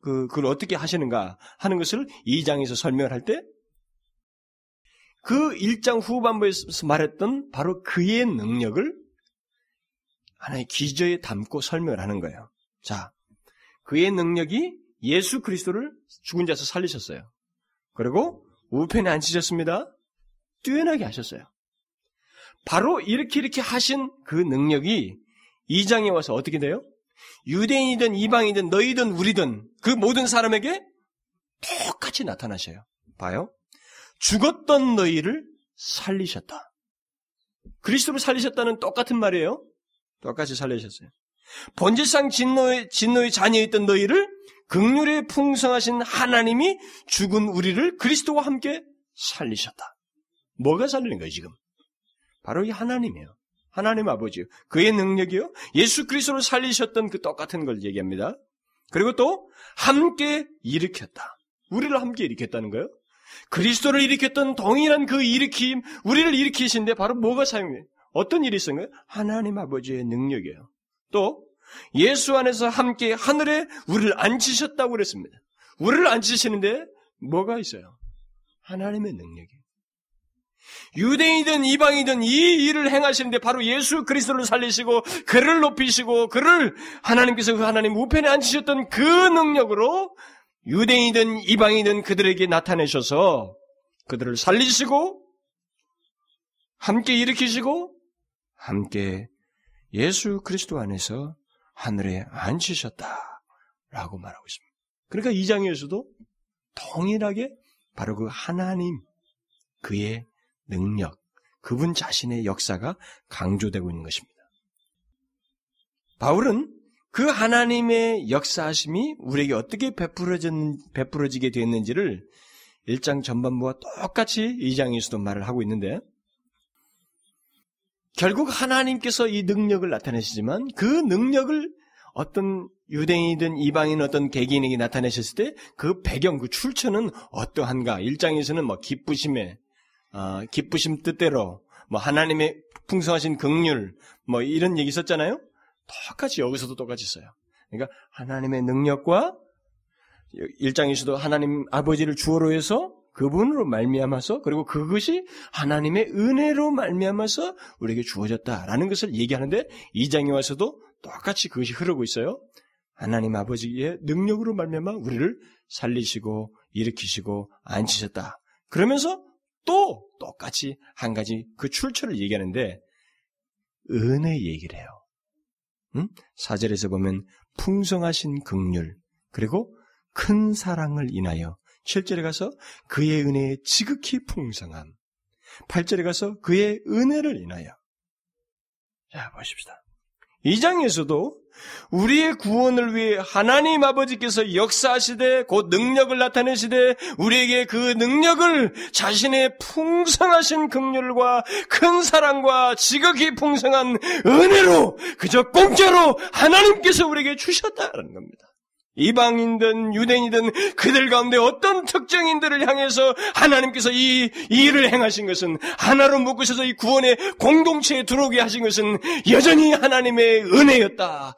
그걸 어떻게 하시는가 하는 것을 2장에서 설명을 할 때 그 1장 후반부에서 말했던 바로 그의 능력을 하나의 기저에 담고 설명을 하는 거예요. 자, 그의 능력이 예수 그리스도를 죽은 자에서 살리셨어요. 그리고 우편에 앉히셨습니다. 뛰어나게 하셨어요. 바로 이렇게 하신 그 능력이 2장에 와서 어떻게 돼요? 유대인이든 이방이든 너희든 우리든 그 모든 사람에게 똑같이 나타나셔요. 봐요. 죽었던 너희를 살리셨다. 그리스도를 살리셨다는 똑같은 말이에요. 똑같이 살리셨어요. 본질상 진노의 자녀였던 너희를 긍휼에 풍성하신 하나님이 죽은 우리를 그리스도와 함께 살리셨다. 뭐가 살리는 거예요 지금? 바로 이 하나님이에요. 하나님 아버지요. 그의 능력이요. 예수 그리스도를 살리셨던 그 똑같은 걸 얘기합니다. 그리고 또 함께 일으켰다. 우리를 함께 일으켰다는 거예요. 그리스도를 일으켰던 동일한 그 일으킴, 우리를 일으키신데 바로 뭐가 사용돼요? 어떤 일이 있었던 거예요? 하나님 아버지의 능력이에요. 또 예수 안에서 함께 하늘에 우리를 앉히셨다고 그랬습니다. 우리를 앉히시는데 뭐가 있어요? 하나님의 능력이에요. 유대인이든 이방이든 이 일을 행하시는데 바로 예수 그리스도를 살리시고 그를 높이시고 그를 하나님께서 그 하나님 우편에 앉히셨던 그 능력으로 유대인이든 이방이든 그들에게 나타내셔서 그들을 살리시고 함께 일으키시고 함께 예수 그리스도 안에서 하늘에 앉히셨다라고 말하고 있습니다. 그러니까 2장에서도 동일하게 바로 그 하나님 그의 능력, 그분 자신의 역사가 강조되고 있는 것입니다. 바울은 그 하나님의 역사하심이 우리에게 어떻게 베풀어지게 되었는지를 1장 전반부와 똑같이 2장에서도 말을 하고 있는데 결국 하나님께서 이 능력을 나타내시지만 그 능력을 어떤 유대인이든 이방인 어떤 개개인에게 나타내셨을 때 그 배경, 그 출처는 어떠한가? 1장에서는 기쁘심 뜻대로, 하나님의 풍성하신 긍휼, 이런 얘기 썼잖아요? 똑같이, 여기서도 똑같이 써요. 그러니까, 하나님의 능력과, 1장에서도 하나님 아버지를 주어로 해서, 그분으로 말미암아서, 그리고 그것이 하나님의 은혜로 말미암아서, 우리에게 주어졌다라는 것을 얘기하는데, 2장에 와서도 똑같이 그것이 흐르고 있어요. 하나님 아버지의 능력으로 말미암아, 우리를 살리시고, 일으키시고, 앉히셨다. 그러면서, 또 똑같이 한 가지 그 출처를 얘기하는데 은혜 얘기를 해요. 4절에서 보면 풍성하신 긍휼 그리고 큰 사랑을 인하여 7절에 가서 그의 은혜의 지극히 풍성함 8절에 가서 그의 은혜를 인하여 자 보십시다. 2장에서도 우리의 구원을 위해 하나님 아버지께서 역사하시되 곧 능력을 나타내시되 우리에게 그 능력을 자신의 풍성하신 긍휼과 큰 사랑과 지극히 풍성한 은혜로 그저 공짜로 하나님께서 우리에게 주셨다라는 겁니다. 이방인든 유대인이든 그들 가운데 어떤 특정인들을 향해서 하나님께서 이 일을 행하신 것은, 하나로 묶으셔서 이 구원의 공동체에 들어오게 하신 것은 여전히 하나님의 은혜였다,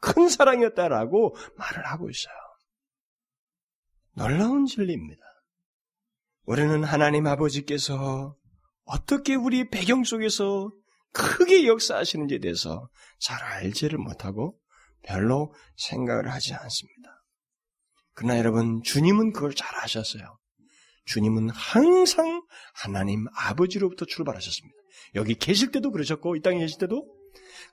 큰 사랑이었다라고 말을 하고 있어요. 놀라운 진리입니다. 우리는 하나님 아버지께서 어떻게 우리 배경 속에서 크게 역사하시는지에 대해서 잘 알지를 못하고 별로 생각을 하지 않습니다. 그러나 여러분, 주님은 그걸 잘 아셨어요. 주님은 항상 하나님 아버지로부터 출발하셨습니다. 여기 계실 때도 그러셨고, 이 땅에 계실 때도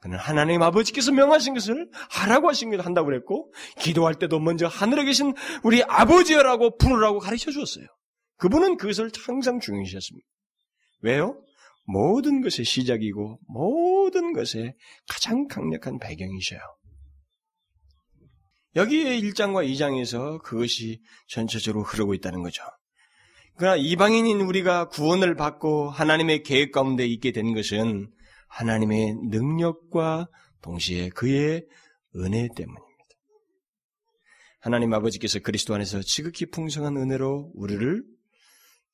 그는 하나님 아버지께서 명하신 것을 하라고 하신 것을 한다고 그랬고, 기도할 때도 먼저 하늘에 계신 우리 아버지여라고 부르라고 가르쳐 주었어요. 그분은 그것을 항상 중요시하셨습니다. 왜요? 모든 것의 시작이고 모든 것의 가장 강력한 배경이셔요. 여기에 1장과 2장에서 그것이 전체적으로 흐르고 있다는 거죠. 그러나 이방인인 우리가 구원을 받고 하나님의 계획 가운데 있게 된 것은 하나님의 능력과 동시에 그의 은혜 때문입니다. 하나님 아버지께서 그리스도 안에서 지극히 풍성한 은혜로 우리를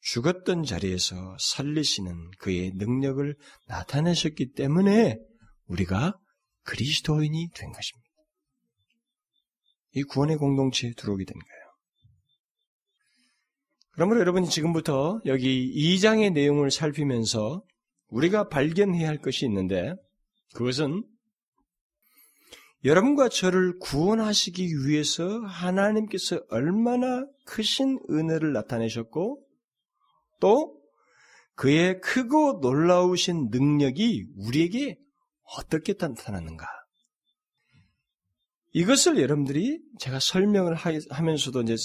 죽었던 자리에서 살리시는 그의 능력을 나타내셨기 때문에 우리가 그리스도인이 된 것입니다. 이 구원의 공동체에 들어오게 된 거예요. 그러므로 여러분이 지금부터 여기 2장의 내용을 살피면서 우리가 발견해야 할 것이 있는데, 그것은 여러분과 저를 구원하시기 위해서 하나님께서 얼마나 크신 은혜를 나타내셨고 또 그의 크고 놀라우신 능력이 우리에게 어떻게 나타났는가, 이것을 여러분들이 제가 설명을 하면서도 이제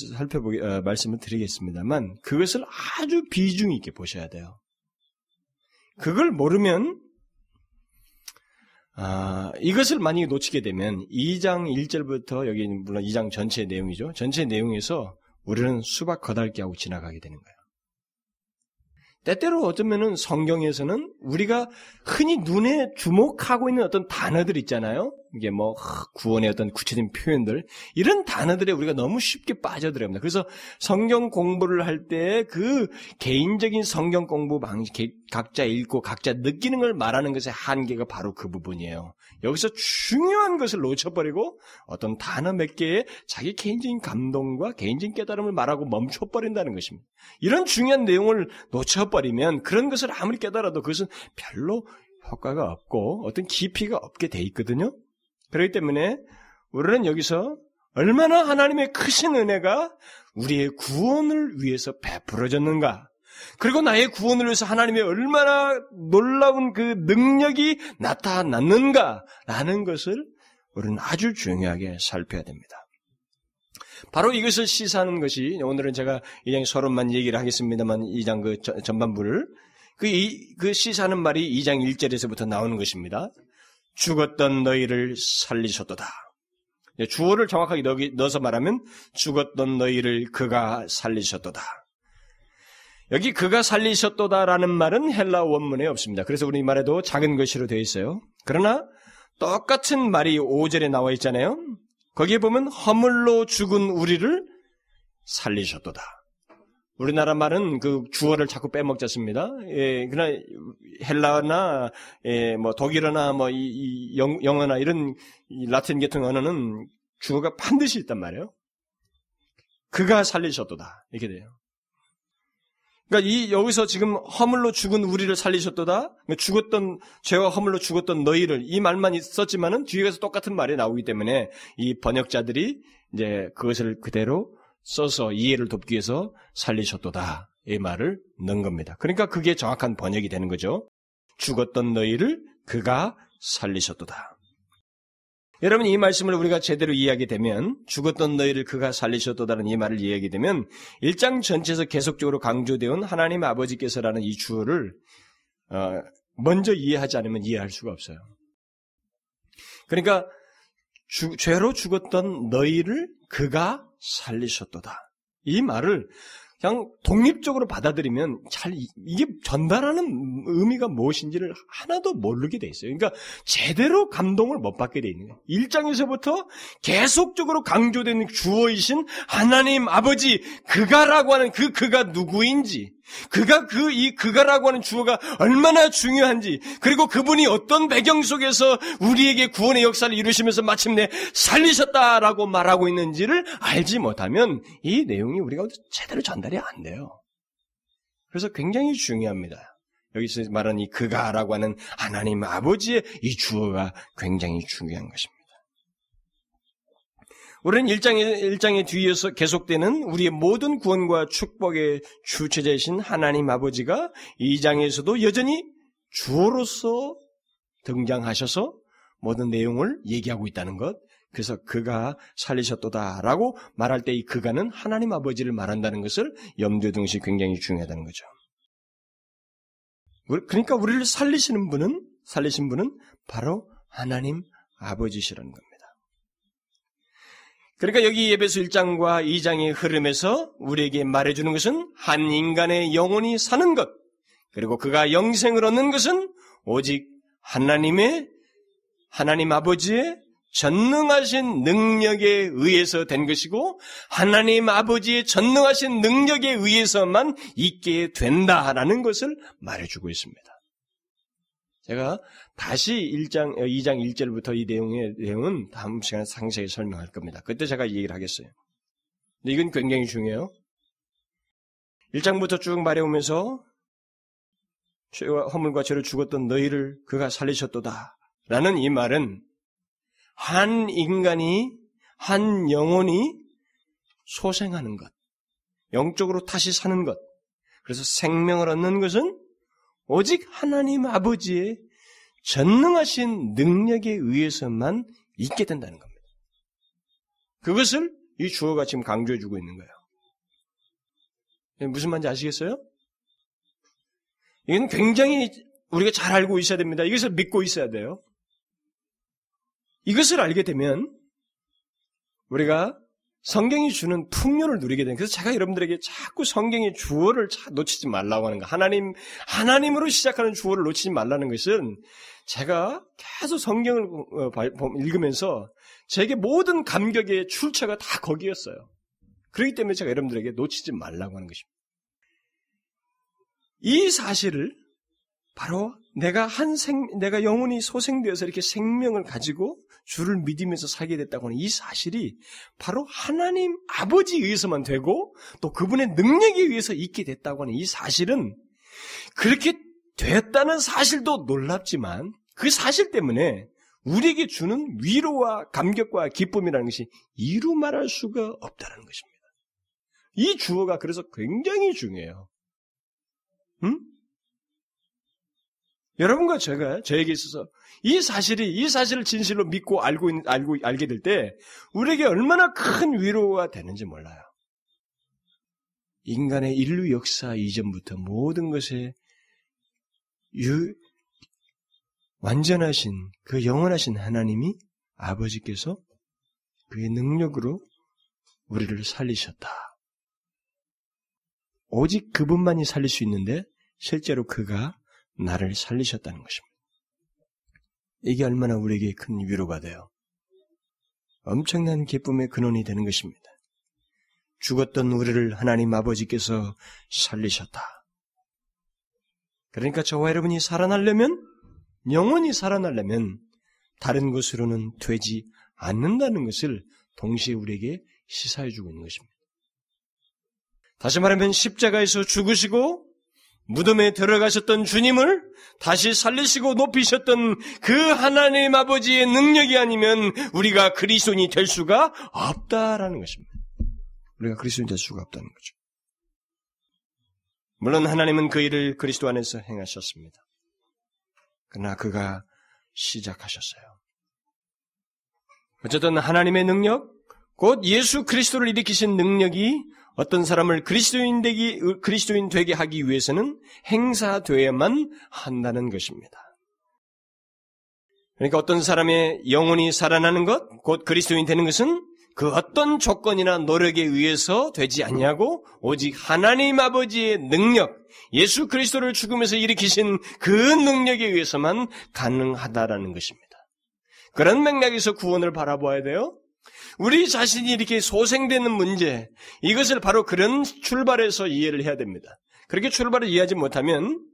말씀을 드리겠습니다만, 그것을 아주 비중 있게 보셔야 돼요. 그걸 모르면, 이것을 만약에 놓치게 되면 2장 1절부터 여기 물론 2장 전체 내용이죠. 전체 내용에서 우리는 수박 거달기하고 지나가게 되는 거예요. 때때로 어쩌면은 성경에서는 우리가 흔히 눈에 주목하고 있는 어떤 단어들 있잖아요. 이게 구원의 어떤 구체적인 표현들, 이런 단어들에 우리가 너무 쉽게 빠져들어갑니다. 그래서 성경 공부를 할 때 그 개인적인 성경 공부 방식, 각자 읽고 각자 느끼는 걸 말하는 것의 한계가 바로 그 부분이에요. 여기서 중요한 것을 놓쳐버리고 어떤 단어 몇 개에 자기 개인적인 감동과 개인적인 깨달음을 말하고 멈춰버린다는 것입니다. 이런 중요한 내용을 놓쳐버리면 그런 것을 아무리 깨달아도 그것은 별로 효과가 없고 어떤 깊이가 없게 돼 있거든요. 그렇기 때문에 우리는 여기서 얼마나 하나님의 크신 은혜가 우리의 구원을 위해서 베풀어졌는가, 그리고 나의 구원을 위해서 하나님의 얼마나 놀라운 그 능력이 나타났는가라는 것을 우리는 아주 중요하게 살펴야 됩니다. 바로 이것을 시사하는 것이, 오늘은 제가 2장 서론만 얘기를 하겠습니다만 2장 전반부를 그 시사하는 말이 2장 1절에서부터 나오는 것입니다. 죽었던 너희를 살리셨도다. 주어를 정확하게 넣어서 말하면 죽었던 너희를 그가 살리셨도다. 여기 그가 살리셨도다라는 말은 헬라 원문에 없습니다. 그래서 우리 말에도 작은 글씨로 되어 있어요. 그러나 똑같은 말이 5절에 나와 있잖아요. 거기에 보면 허물로 죽은 우리를 살리셨도다. 우리나라 말은 그 주어를 자꾸 빼먹지 않습니다. 예, 그러나 헬라나, 독일어나, 영어나 이런 라틴 계통 언어는 주어가 반드시 있단 말이에요. 그가 살리셨도다. 이렇게 돼요. 그러니까 여기서 지금 허물로 죽은 우리를 살리셨도다. 죽었던, 죄와 허물로 죽었던 너희를, 이 말만 있었지만은 뒤에 가서 똑같은 말이 나오기 때문에 이 번역자들이 이제 그것을 그대로 써서 이해를 돕기 위해서 살리셨도다, 이 말을 넣은 겁니다. 그러니까 그게 정확한 번역이 되는 거죠. 죽었던 너희를 그가 살리셨도다. 여러분, 이 말씀을 우리가 제대로 이해하게 되면, 죽었던 너희를 그가 살리셨도다는 이 말을 이해하게 되면 1장 전체에서 계속적으로 강조되어 온 하나님 아버지께서라는 이 주어를 먼저 이해하지 않으면 이해할 수가 없어요. 그러니까 죄로 죽었던 너희를 그가 살리셨도다, 이 말을 그냥 독립적으로 받아들이면 잘 이게 전달하는 의미가 무엇인지를 하나도 모르게 돼 있어요. 그러니까 제대로 감동을 못 받게 돼 있는 거예요. 1장에서부터 계속적으로 강조되는 주어이신 하나님 아버지 그가라고 하는 그가 누구인지, 그가라고 하는 주어가 얼마나 중요한지, 그리고 그분이 어떤 배경 속에서 우리에게 구원의 역사를 이루시면서 마침내 살리셨다라고 말하고 있는지를 알지 못하면 이 내용이 우리가 제대로 전달이 안 돼요. 그래서 굉장히 중요합니다. 여기서 말하는 이 그가라고 하는 하나님 아버지의 이 주어가 굉장히 중요한 것입니다. 우리는 1장의 뒤에서 계속되는 우리의 모든 구원과 축복의 주체자이신 하나님 아버지가 2장에서도 여전히 주어로서 등장하셔서 모든 내용을 얘기하고 있다는 것, 그래서 그가 살리셨도다라고 말할 때 이 그가는 하나님 아버지를 말한다는 것을 염두에 두는 것이 굉장히 중요하다는 거죠. 그러니까 우리를 살리신 분은 바로 하나님 아버지시라는 겁니다. 그러니까 여기 에베소 1장과 2장의 흐름에서 우리에게 말해주는 것은 한 인간의 영혼이 사는 것, 그리고 그가 영생을 얻는 것은 오직 하나님 아버지의 전능하신 능력에 의해서 된 것이고 하나님 아버지의 전능하신 능력에 의해서만 있게 된다라는 것을 말해주고 있습니다. 제가 다시 2장 1절부터 이 내용은 다음 시간에 상세히 설명할 겁니다. 그때 제가 얘기를 하겠어요. 근데 이건 굉장히 중요해요. 1장부터 쭉 말해오면서 허물과 죄로 죽었던 너희를 그가 살리셨도다 라는 이 말은 한 인간이, 한 영혼이 소생하는 것, 영적으로 다시 사는 것, 그래서 생명을 얻는 것은 오직 하나님 아버지의 전능하신 능력에 의해서만 있게 된다는 겁니다. 그것을 이 주어가 지금 강조해주고 있는 거예요. 무슨 말인지 아시겠어요? 이건 굉장히 우리가 잘 알고 있어야 됩니다. 이것을 믿고 있어야 돼요. 이것을 알게 되면 우리가 성경이 주는 풍요를 누리게 되는, 그래서 제가 여러분들에게 자꾸 성경의 주어를 놓치지 말라고 하는 거, 하나님으로 시작하는 주어를 놓치지 말라는 것은 제가 계속 성경을 읽으면서 제게 모든 감격의 출처가 다 거기였어요. 그렇기 때문에 제가 여러분들에게 놓치지 말라고 하는 것입니다. 이 사실을 바로 내가 영혼이 소생되어서 이렇게 생명을 가지고 주를 믿으면서 살게 됐다고 하는 이 사실이 바로 하나님 아버지에 의해서만 되고 또 그분의 능력에 의해서 있게 됐다고 하는 이 사실은, 그렇게 됐다는 사실도 놀랍지만 그 사실 때문에 우리에게 주는 위로와 감격과 기쁨이라는 것이 이루 말할 수가 없다는 것입니다. 이 주어가 그래서 굉장히 중요해요. 여러분과 제가, 저에게 있어서 이 사실을 진실로 믿고 알게 될 때, 우리에게 얼마나 큰 위로가 되는지 몰라요. 인간의 인류 역사 이전부터 모든 것에 완전하신, 그 영원하신 하나님이 아버지께서 그의 능력으로 우리를 살리셨다. 오직 그분만이 살릴 수 있는데, 실제로 그가 나를 살리셨다는 것입니다. 이게 얼마나 우리에게 큰 위로가 돼요. 엄청난 기쁨의 근원이 되는 것입니다. 죽었던 우리를 하나님 아버지께서 살리셨다. 그러니까 저와 여러분이 영원히 살아나려면 다른 것으로는 되지 않는다는 것을 동시에 우리에게 시사해주고 있는 것입니다. 다시 말하면 십자가에서 죽으시고 무덤에 들어가셨던 주님을 다시 살리시고 높이셨던 그 하나님 아버지의 능력이 아니면 우리가 그리스도인이 될 수가 없다라는 것입니다. 우리가 그리스도인이 될 수가 없다는 거죠. 물론 하나님은 그 일을 그리스도 안에서 행하셨습니다. 그러나 그가 시작하셨어요. 어쨌든 하나님의 능력, 곧 예수 그리스도를 일으키신 능력이 어떤 사람을 그리스도인 되게 하기 위해서는 행사되어야만 한다는 것입니다. 그러니까 어떤 사람의 영혼이 살아나는 것, 곧 그리스도인 되는 것은 그 어떤 조건이나 노력에 의해서 되지 아니하고 오직 하나님 아버지의 능력, 예수 그리스도를 죽음에서 일으키신 그 능력에 의해서만 가능하다라는 것입니다. 그런 맥락에서 구원을 바라봐야 돼요. 우리 자신이 이렇게 소생되는 문제, 이것을 바로 그런 출발에서 이해를 해야 됩니다. 그렇게 출발을 이해하지 못하면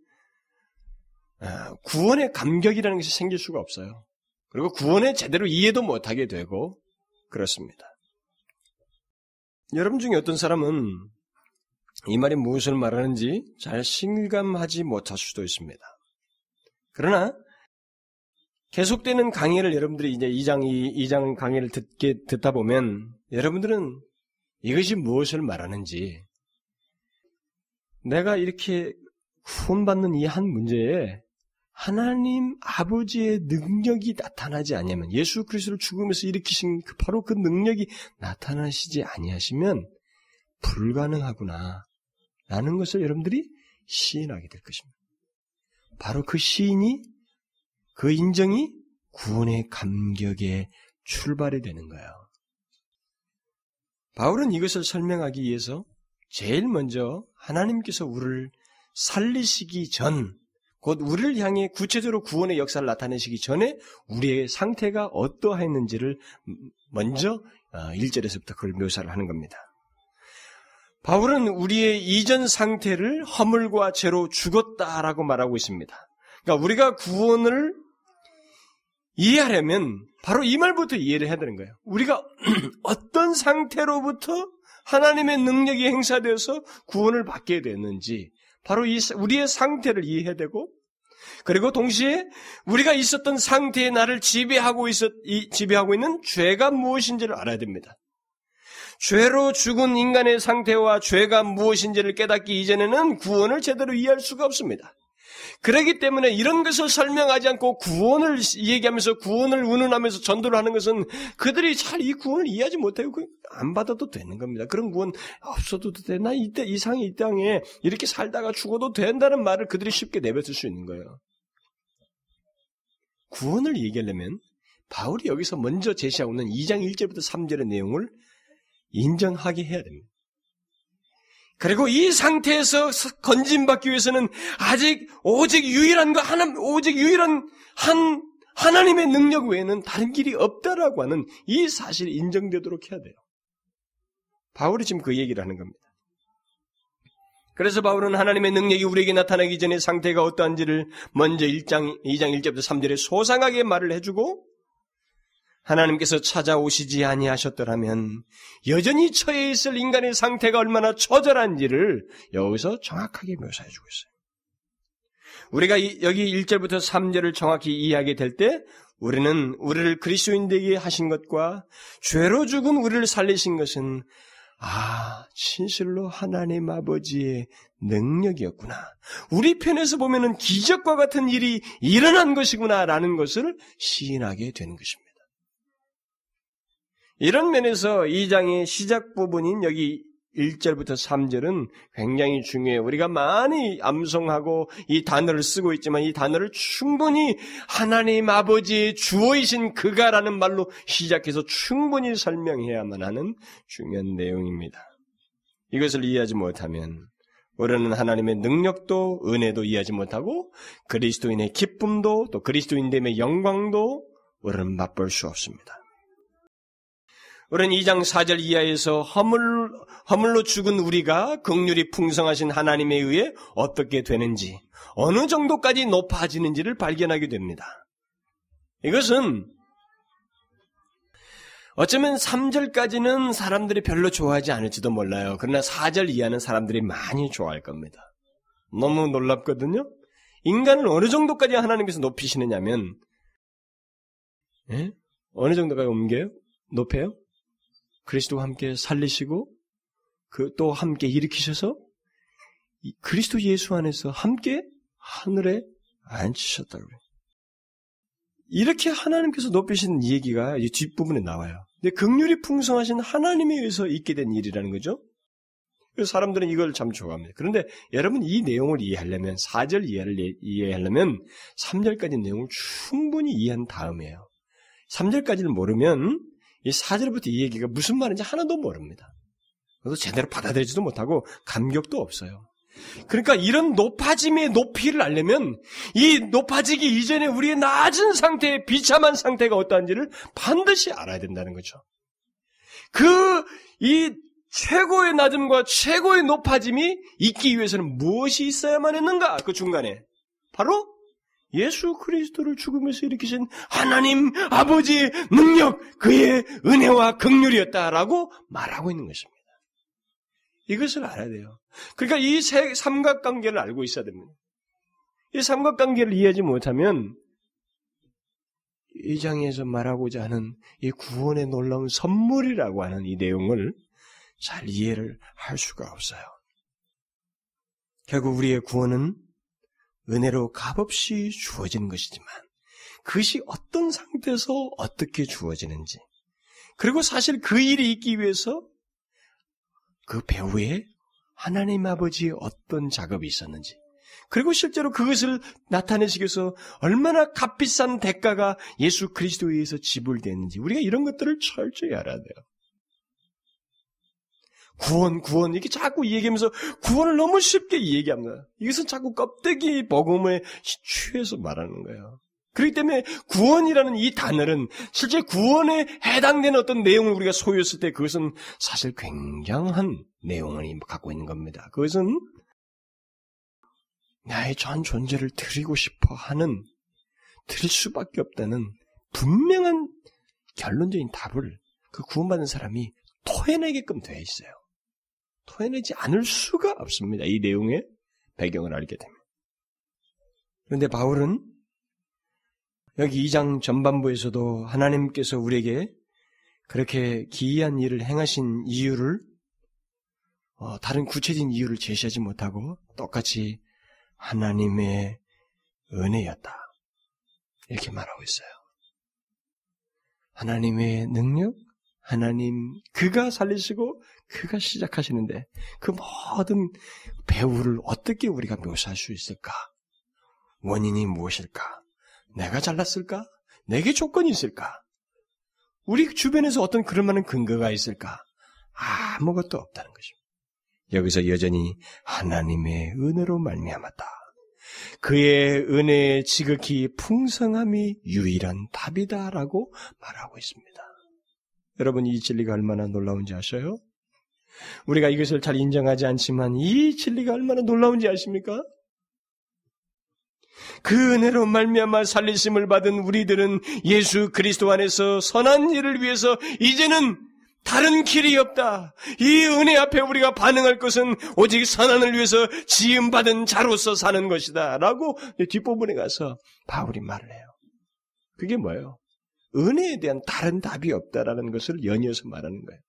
구원의 감격이라는 것이 생길 수가 없어요. 그리고 구원에 제대로 이해도 못하게 되고 그렇습니다. 여러분 중에 어떤 사람은 이 말이 무엇을 말하는지 잘 실감하지 못할 수도 있습니다. 그러나 계속되는 강의를 여러분들이 이제 2장 강의를 듣다 보면 여러분들은 이것이 무엇을 말하는지, 내가 이렇게 구원받는 이 한 문제에 하나님 아버지의 능력이 나타나지 아니하면, 예수 그리스도를 죽음에서 일으키신 바로 그 능력이 나타나시지 아니하시면 불가능하구나 라는 것을 여러분들이 시인하게 될 것입니다. 바로 그 시인이, 그 인정이 구원의 감격의 출발이 되는 거예요. 바울은 이것을 설명하기 위해서 제일 먼저 하나님께서 우리를 살리시기 전, 곧 우리를 향해 구체적으로 구원의 역사를 나타내시기 전에 우리의 상태가 어떠했는지를 먼저 1절에서부터 그걸 묘사를 하는 겁니다. 바울은 우리의 이전 상태를 허물과 죄로 죽었다라고 말하고 있습니다. 그러니까 우리가 구원을 이해하려면 바로 이 말부터 이해를 해야 되는 거예요. 우리가 어떤 상태로부터 하나님의 능력이 행사되어서 구원을 받게 됐는지, 바로 우리의 상태를 이해해야 되고, 그리고 동시에 우리가 있었던 상태에 나를 지배하고 있는 죄가 무엇인지를 알아야 됩니다. 죄로 죽은 인간의 상태와 죄가 무엇인지를 깨닫기 이전에는 구원을 제대로 이해할 수가 없습니다. 그렇기 때문에 이런 것을 설명하지 않고 구원을 얘기하면서, 구원을 운운하면서 전도를 하는 것은 그들이 잘 이 구원을 이해하지 못해요. 안 받아도 되는 겁니다. 그런 구원 없어도 되나? 이 땅에 이렇게 살다가 죽어도 된다는 말을 그들이 쉽게 내뱉을 수 있는 거예요. 구원을 얘기하려면 바울이 여기서 먼저 제시하고 있는 2장 1절부터 3절의 내용을 인정하게 해야 됩니다. 그리고 이 상태에서 건진받기 위해서는 오직 유일한 한 하나님의 능력 외에는 다른 길이 없다라고 하는 이 사실이 인정되도록 해야 돼요. 바울이 지금 그 얘기를 하는 겁니다. 그래서 바울은 하나님의 능력이 우리에게 나타나기 전에 상태가 어떠한지를 먼저 2장 1절부터 3절에 소상하게 말을 해주고, 하나님께서 찾아오시지 아니하셨더라면 여전히 처해 있을 인간의 상태가 얼마나 처절한지를 여기서 정확하게 묘사해주고 있어요. 우리가 여기 1절부터 3절을 정확히 이해하게 될 때 우리는 우리를 그리스도인되게 하신 것과 죄로 죽은 우리를 살리신 것은 진실로 하나님 아버지의 능력이었구나, 우리 편에서 보면은 기적과 같은 일이 일어난 것이구나라는 것을 시인하게 되는 것입니다. 이런 면에서 2장의 시작 부분인 여기 1절부터 3절은 굉장히 중요해요. 우리가 많이 암송하고 이 단어를 쓰고 있지만 이 단어를 충분히 하나님 아버지의 주어이신 그가라는 말로 시작해서 충분히 설명해야만 하는 중요한 내용입니다. 이것을 이해하지 못하면 우리는 하나님의 능력도 은혜도 이해하지 못하고 그리스도인의 기쁨도, 또 그리스도인됨의 영광도 우리는 맛볼 수 없습니다. 우리는 2장 4절 이하에서 허물로 죽은 우리가 긍휼이 풍성하신 하나님에 의해 어떻게 되는지, 어느 정도까지 높아지는지를 발견하게 됩니다. 이것은 어쩌면 3절까지는 사람들이 별로 좋아하지 않을지도 몰라요. 그러나 4절 이하는 사람들이 많이 좋아할 겁니다. 너무 놀랍거든요. 인간을 어느 정도까지 하나님께서 높이시느냐면, 어느 정도까지 높여요? 그리스도와 함께 살리시고 또 함께 일으키셔서 그리스도 예수 안에서 함께 하늘에 앉히셨다고요. 이렇게 하나님께서 높이신 얘기가 이 뒷부분에 나와요. 근데 긍휼이 풍성하신 하나님에 의해서 있게 된 일이라는 거죠. 그래서 사람들은 이걸 참 좋아합니다. 그런데 여러분, 이 내용을 이해하려면, 4절 이해를 이해하려면 3절까지 내용을 충분히 이해한 다음이에요. 3절까지를 모르면 이 4절부터 이 얘기가 무슨 말인지 하나도 모릅니다. 그래서 제대로 받아들이지도 못하고 감격도 없어요. 그러니까 이런 높아짐의 높이를 알려면 이 높아지기 이전에 우리의 낮은 상태의 비참한 상태가 어떠한지를 반드시 알아야 된다는 거죠. 이 최고의 낮음과 최고의 높아짐이 있기 위해서는 무엇이 있어야만 했는가? 그 중간에 바로 예수 그리스도를 죽음에서 일으키신 하나님 아버지의 능력, 그의 은혜와 긍휼이었다라고 말하고 있는 것입니다. 이것을 알아야 돼요. 그러니까 이 삼각관계를 알고 있어야 됩니다. 이 삼각관계를 이해하지 못하면 이 장에서 말하고자 하는 이 구원의 놀라운 선물이라고 하는 이 내용을 잘 이해를 할 수가 없어요. 결국 우리의 구원은 은혜로 값없이 주어진 것이지만 그것이 어떤 상태에서 어떻게 주어지는지, 그리고 사실 그 일이 있기 위해서 그 배후에 하나님 아버지의 어떤 작업이 있었는지, 그리고 실제로 그것을 나타내시기 위해서 얼마나 값비싼 대가가 예수 그리스도에 의해서 지불됐는지, 우리가 이런 것들을 철저히 알아야 돼요. 구원 이렇게 자꾸 얘기하면서 구원을 너무 쉽게 얘기합니다. 이것은 자꾸 껍데기 복음에 취해서 말하는 거예요. 그렇기 때문에 구원이라는 이 단어는 실제 구원에 해당되는 어떤 내용을 우리가 소유했을 때 그것은 사실 굉장한 내용을 갖고 있는 겁니다. 그것은 나의 전 존재를 드리고 싶어 하는, 드릴 수밖에 없다는 분명한 결론적인 답을 그 구원받은 사람이 토해내게끔 되어 있어요. 토해내지 않을 수가 없습니다. 이 내용의 배경을 알게 되면. 그런데 바울은 여기 2장 전반부에서도 하나님께서 우리에게 그렇게 기이한 일을 행하신 이유를 다른 구체적인 이유를 제시하지 못하고 똑같이 하나님의 은혜였다 이렇게 말하고 있어요. 하나님의 능력, 하나님 그가 살리시고 그가 시작하시는데 그 모든 배후를 어떻게 우리가 묘사할 수 있을까? 원인이 무엇일까? 내가 잘났을까? 내게 조건이 있을까? 우리 주변에서 어떤 그럴 만한 근거가 있을까? 아무것도 없다는 것입니다. 여기서 여전히 하나님의 은혜로 말미암았다. 그의 은혜의 지극히 풍성함이 유일한 답이다라고 말하고 있습니다. 여러분, 이 진리가 얼마나 놀라운지 아셔요? 우리가 이것을 잘 인정하지 않지만 이 진리가 얼마나 놀라운지 아십니까? 그 은혜로 말미암아 살리심을 받은 우리들은 예수 그리스도 안에서 선한 일을 위해서 이제는 다른 길이 없다. 이 은혜 앞에 우리가 반응할 것은 오직 선한을 위해서 지음받은 자로서 사는 것이다 라고 뒷부분에 가서 바울이 말을 해요. 그게 뭐예요? 은혜에 대한 다른 답이 없다라는 것을 연이어서 말하는 거예요.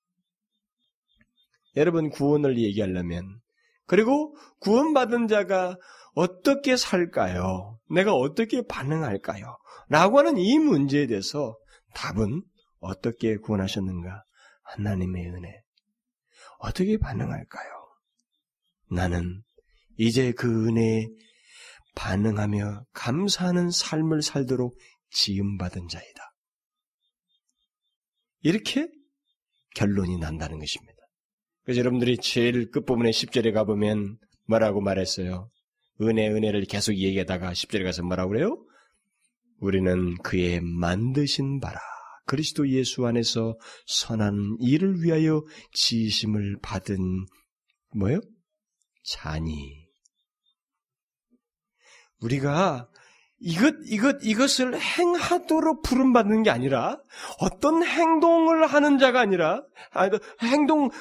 여러분, 구원을 얘기하려면, 그리고 구원받은 자가 어떻게 살까요? 내가 어떻게 반응할까요? 라고 하는 이 문제에 대해서 답은 어떻게 구원하셨는가? 하나님의 은혜. 어떻게 반응할까요? 나는 이제 그 은혜에 반응하며 감사하는 삶을 살도록 지음받은 자이다. 이렇게 결론이 난다는 것입니다. 그래서 여러분들이 제일 끝부분에 10절에 가보면 뭐라고 말했어요? 은혜를 계속 얘기하다가 10절에 가서 뭐라고 그래요? 우리는 그의 만드신 바라 그리스도 예수 안에서 선한 일을 위하여 지으심을 받은 뭐예요? 자니. 우리가 이것을 행하도록 부름받는 게 아니라, 어떤 행동을 하는 자가 아니라,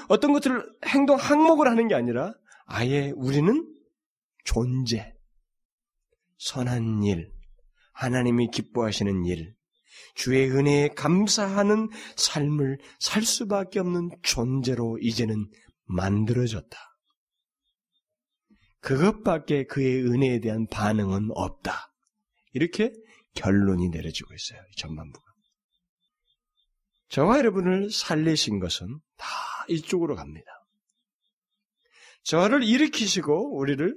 어떤 것들을, 행동 항목을 하는 게 아니라, 아예 우리는 존재, 선한 일, 하나님이 기뻐하시는 일, 주의 은혜에 감사하는 삶을 살 수밖에 없는 존재로 이제는 만들어졌다. 그것밖에 그의 은혜에 대한 반응은 없다. 이렇게 결론이 내려지고 있어요. 전반부가. 저와 여러분을 살리신 것은 다 이쪽으로 갑니다. 저를 일으키시고 우리를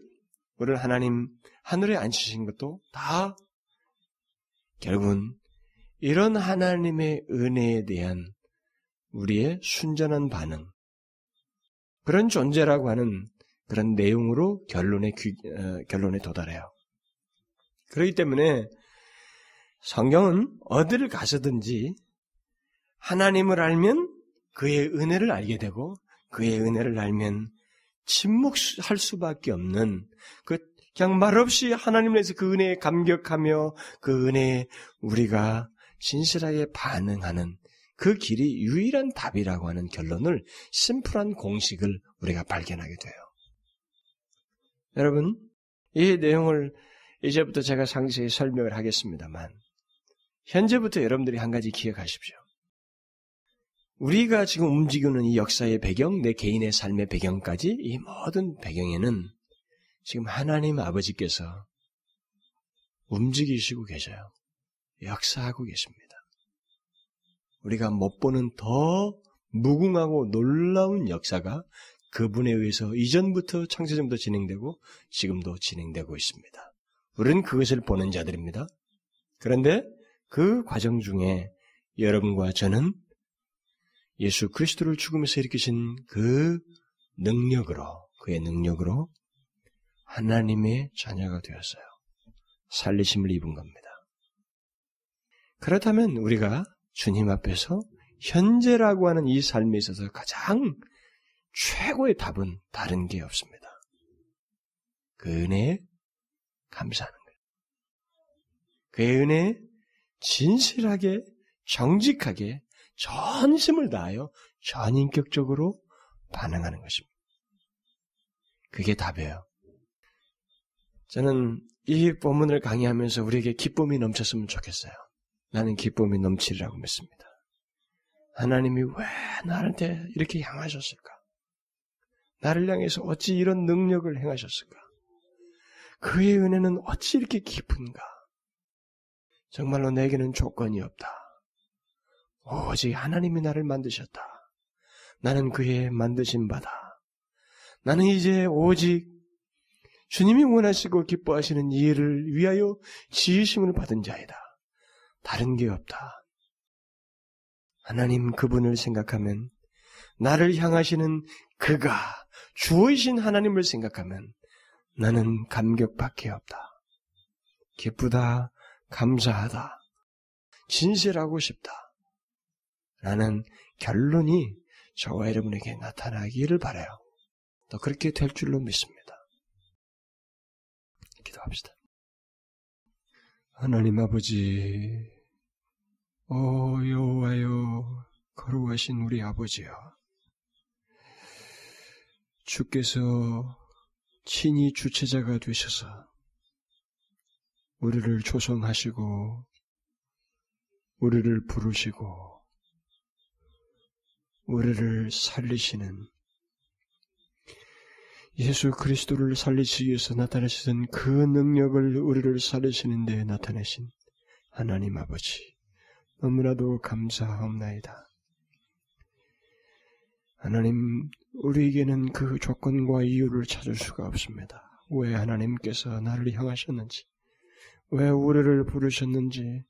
하나님 하늘에 앉히신 것도 다 결국은 이런 하나님의 은혜에 대한 우리의 순전한 반응, 그런 존재라고 하는 그런 내용으로 결론에 도달해요. 그렇기 때문에 성경은 어디를 가서든지 하나님을 알면 그의 은혜를 알게 되고, 그의 은혜를 알면 침묵할 수밖에 없는, 그냥 말없이 하나님을 위해서 그 은혜에 감격하며 그 은혜에 우리가 진실하게 반응하는 그 길이 유일한 답이라고 하는 결론을, 심플한 공식을 우리가 발견하게 돼요. 여러분, 이 내용을 이제부터 제가 상세히 설명을 하겠습니다만, 현재부터 여러분들이 한 가지 기억하십시오. 우리가 지금 움직이는 이 역사의 배경, 내 개인의 삶의 배경까지, 이 모든 배경에는 지금 하나님 아버지께서 움직이시고 계셔요. 역사하고 계십니다. 우리가 못 보는 더 무궁하고 놀라운 역사가 그분에 의해서 이전부터, 창세전부터 진행되고 지금도 진행되고 있습니다. 우리는 그것을 보는 자들입니다. 그런데 그 과정 중에 여러분과 저는 예수 그리스도를 죽음에서 일으키신 그 능력으로, 그의 능력으로 하나님의 자녀가 되었어요. 살리심을 입은 겁니다. 그렇다면 우리가 주님 앞에서 현재라고 하는 이 삶에 있어서 가장 최고의 답은 다른 게 없습니다. 그 은혜에 감사하는 거예요. 그의 은혜에 진실하게, 정직하게, 전심을 다하여 전인격적으로 반응하는 것입니다. 그게 답이에요. 저는 이 본문을 강의하면서 우리에게 기쁨이 넘쳤으면 좋겠어요. 나는 기쁨이 넘치리라고 믿습니다. 하나님이 왜 나한테 이렇게 향하셨을까? 나를 향해서 어찌 이런 능력을 행하셨을까? 그의 은혜는 어찌 이렇게 깊은가? 정말로 내게는 조건이 없다. 오직 하나님이 나를 만드셨다. 나는 그의 만드신 바다. 나는 이제 오직 주님이 원하시고 기뻐하시는 이 일을 위하여 지으심을 받은 자이다. 다른 게 없다. 하나님 그분을 생각하면, 나를 향하시는 그가 주이신 하나님을 생각하면 나는 감격밖에 없다. 기쁘다, 감사하다, 진실하고 싶다. 라는 결론이 저와 여러분에게 나타나기를 바라요. 또 그렇게 될 줄로 믿습니다. 기도합시다. 하나님 아버지, 여호와여, 거룩하신 우리 아버지여, 주께서 친히 주체자가 되셔서 우리를 조성하시고 우리를 부르시고 우리를 살리시는, 예수 그리스도를 살리시기 위해서 나타내시던 그 능력을 우리를 살리시는 데 나타내신 하나님 아버지, 너무나도 감사하옵나이다. 하나님, 우리에게는 그 조건과 이유를 찾을 수가 없습니다. 왜 하나님께서 나를 향하셨는지, 왜 우리를 부르셨는지,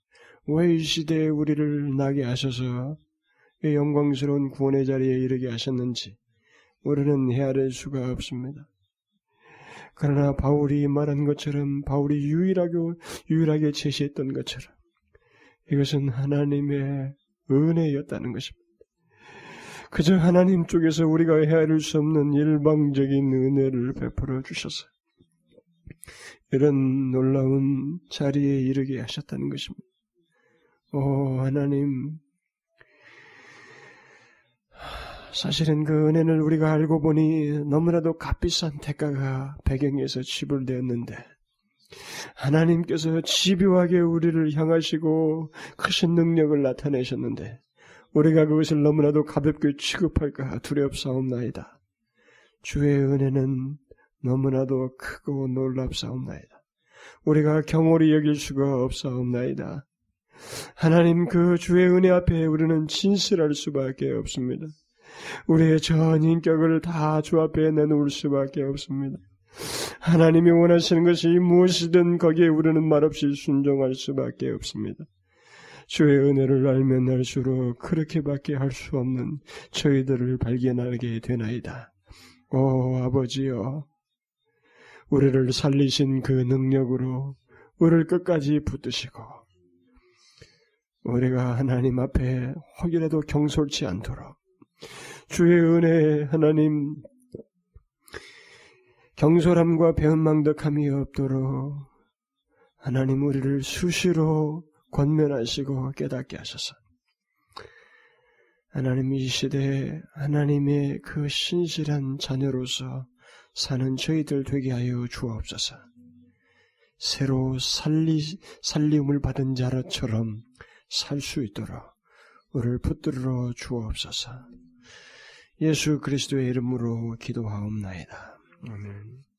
왜 이 시대에 우리를 나게 하셔서 이 영광스러운 구원의 자리에 이르게 하셨는지 우리는 헤아릴 수가 없습니다. 그러나 바울이 말한 것처럼, 바울이 유일하게 제시했던 것처럼, 이것은 하나님의 은혜였다는 것입니다. 그저 하나님 쪽에서 우리가 헤아릴 수 없는 일방적인 은혜를 베풀어 주셔서 이런 놀라운 자리에 이르게 하셨다는 것입니다. 오 하나님, 사실은 그 은혜를 우리가 알고 보니 너무나도 값비싼 대가가 배경에서 지불되었는데, 하나님께서 집요하게 우리를 향하시고 크신 능력을 나타내셨는데 우리가 그것을 너무나도 가볍게 취급할까 두렵사옵나이다. 주의 은혜는 너무나도 크고 놀랍사옵나이다. 우리가 경홀히 여길 수가 없사옵나이다. 하나님, 그 주의 은혜 앞에 우리는 진실할 수밖에 없습니다. 우리의 전 인격을 다 주 앞에 내놓을 수밖에 없습니다. 하나님이 원하시는 것이 무엇이든 거기에 우리는 말없이 순종할 수밖에 없습니다. 주의 은혜를 알면 알수록 그렇게밖에 할 수 없는 저희들을 발견하게 되나이다. 오 아버지여, 우리를 살리신 그 능력으로 우리를 끝까지 붙드시고 우리가 하나님 앞에 혹이라도 경솔치 않도록 주의 은혜에 하나님 경솔함과 배은망덕함이 없도록 하나님 우리를 수시로 권면하시고 깨닫게 하소서. 하나님 이 시대에 하나님의 그 신실한 자녀로서 사는 저희들 되게 하여 주옵소서. 새로 살림을 받은 자라처럼 살 수 있도록 우리를 붙들어 주옵소서. 예수 그리스도의 이름으로 기도하옵나이다. 아멘.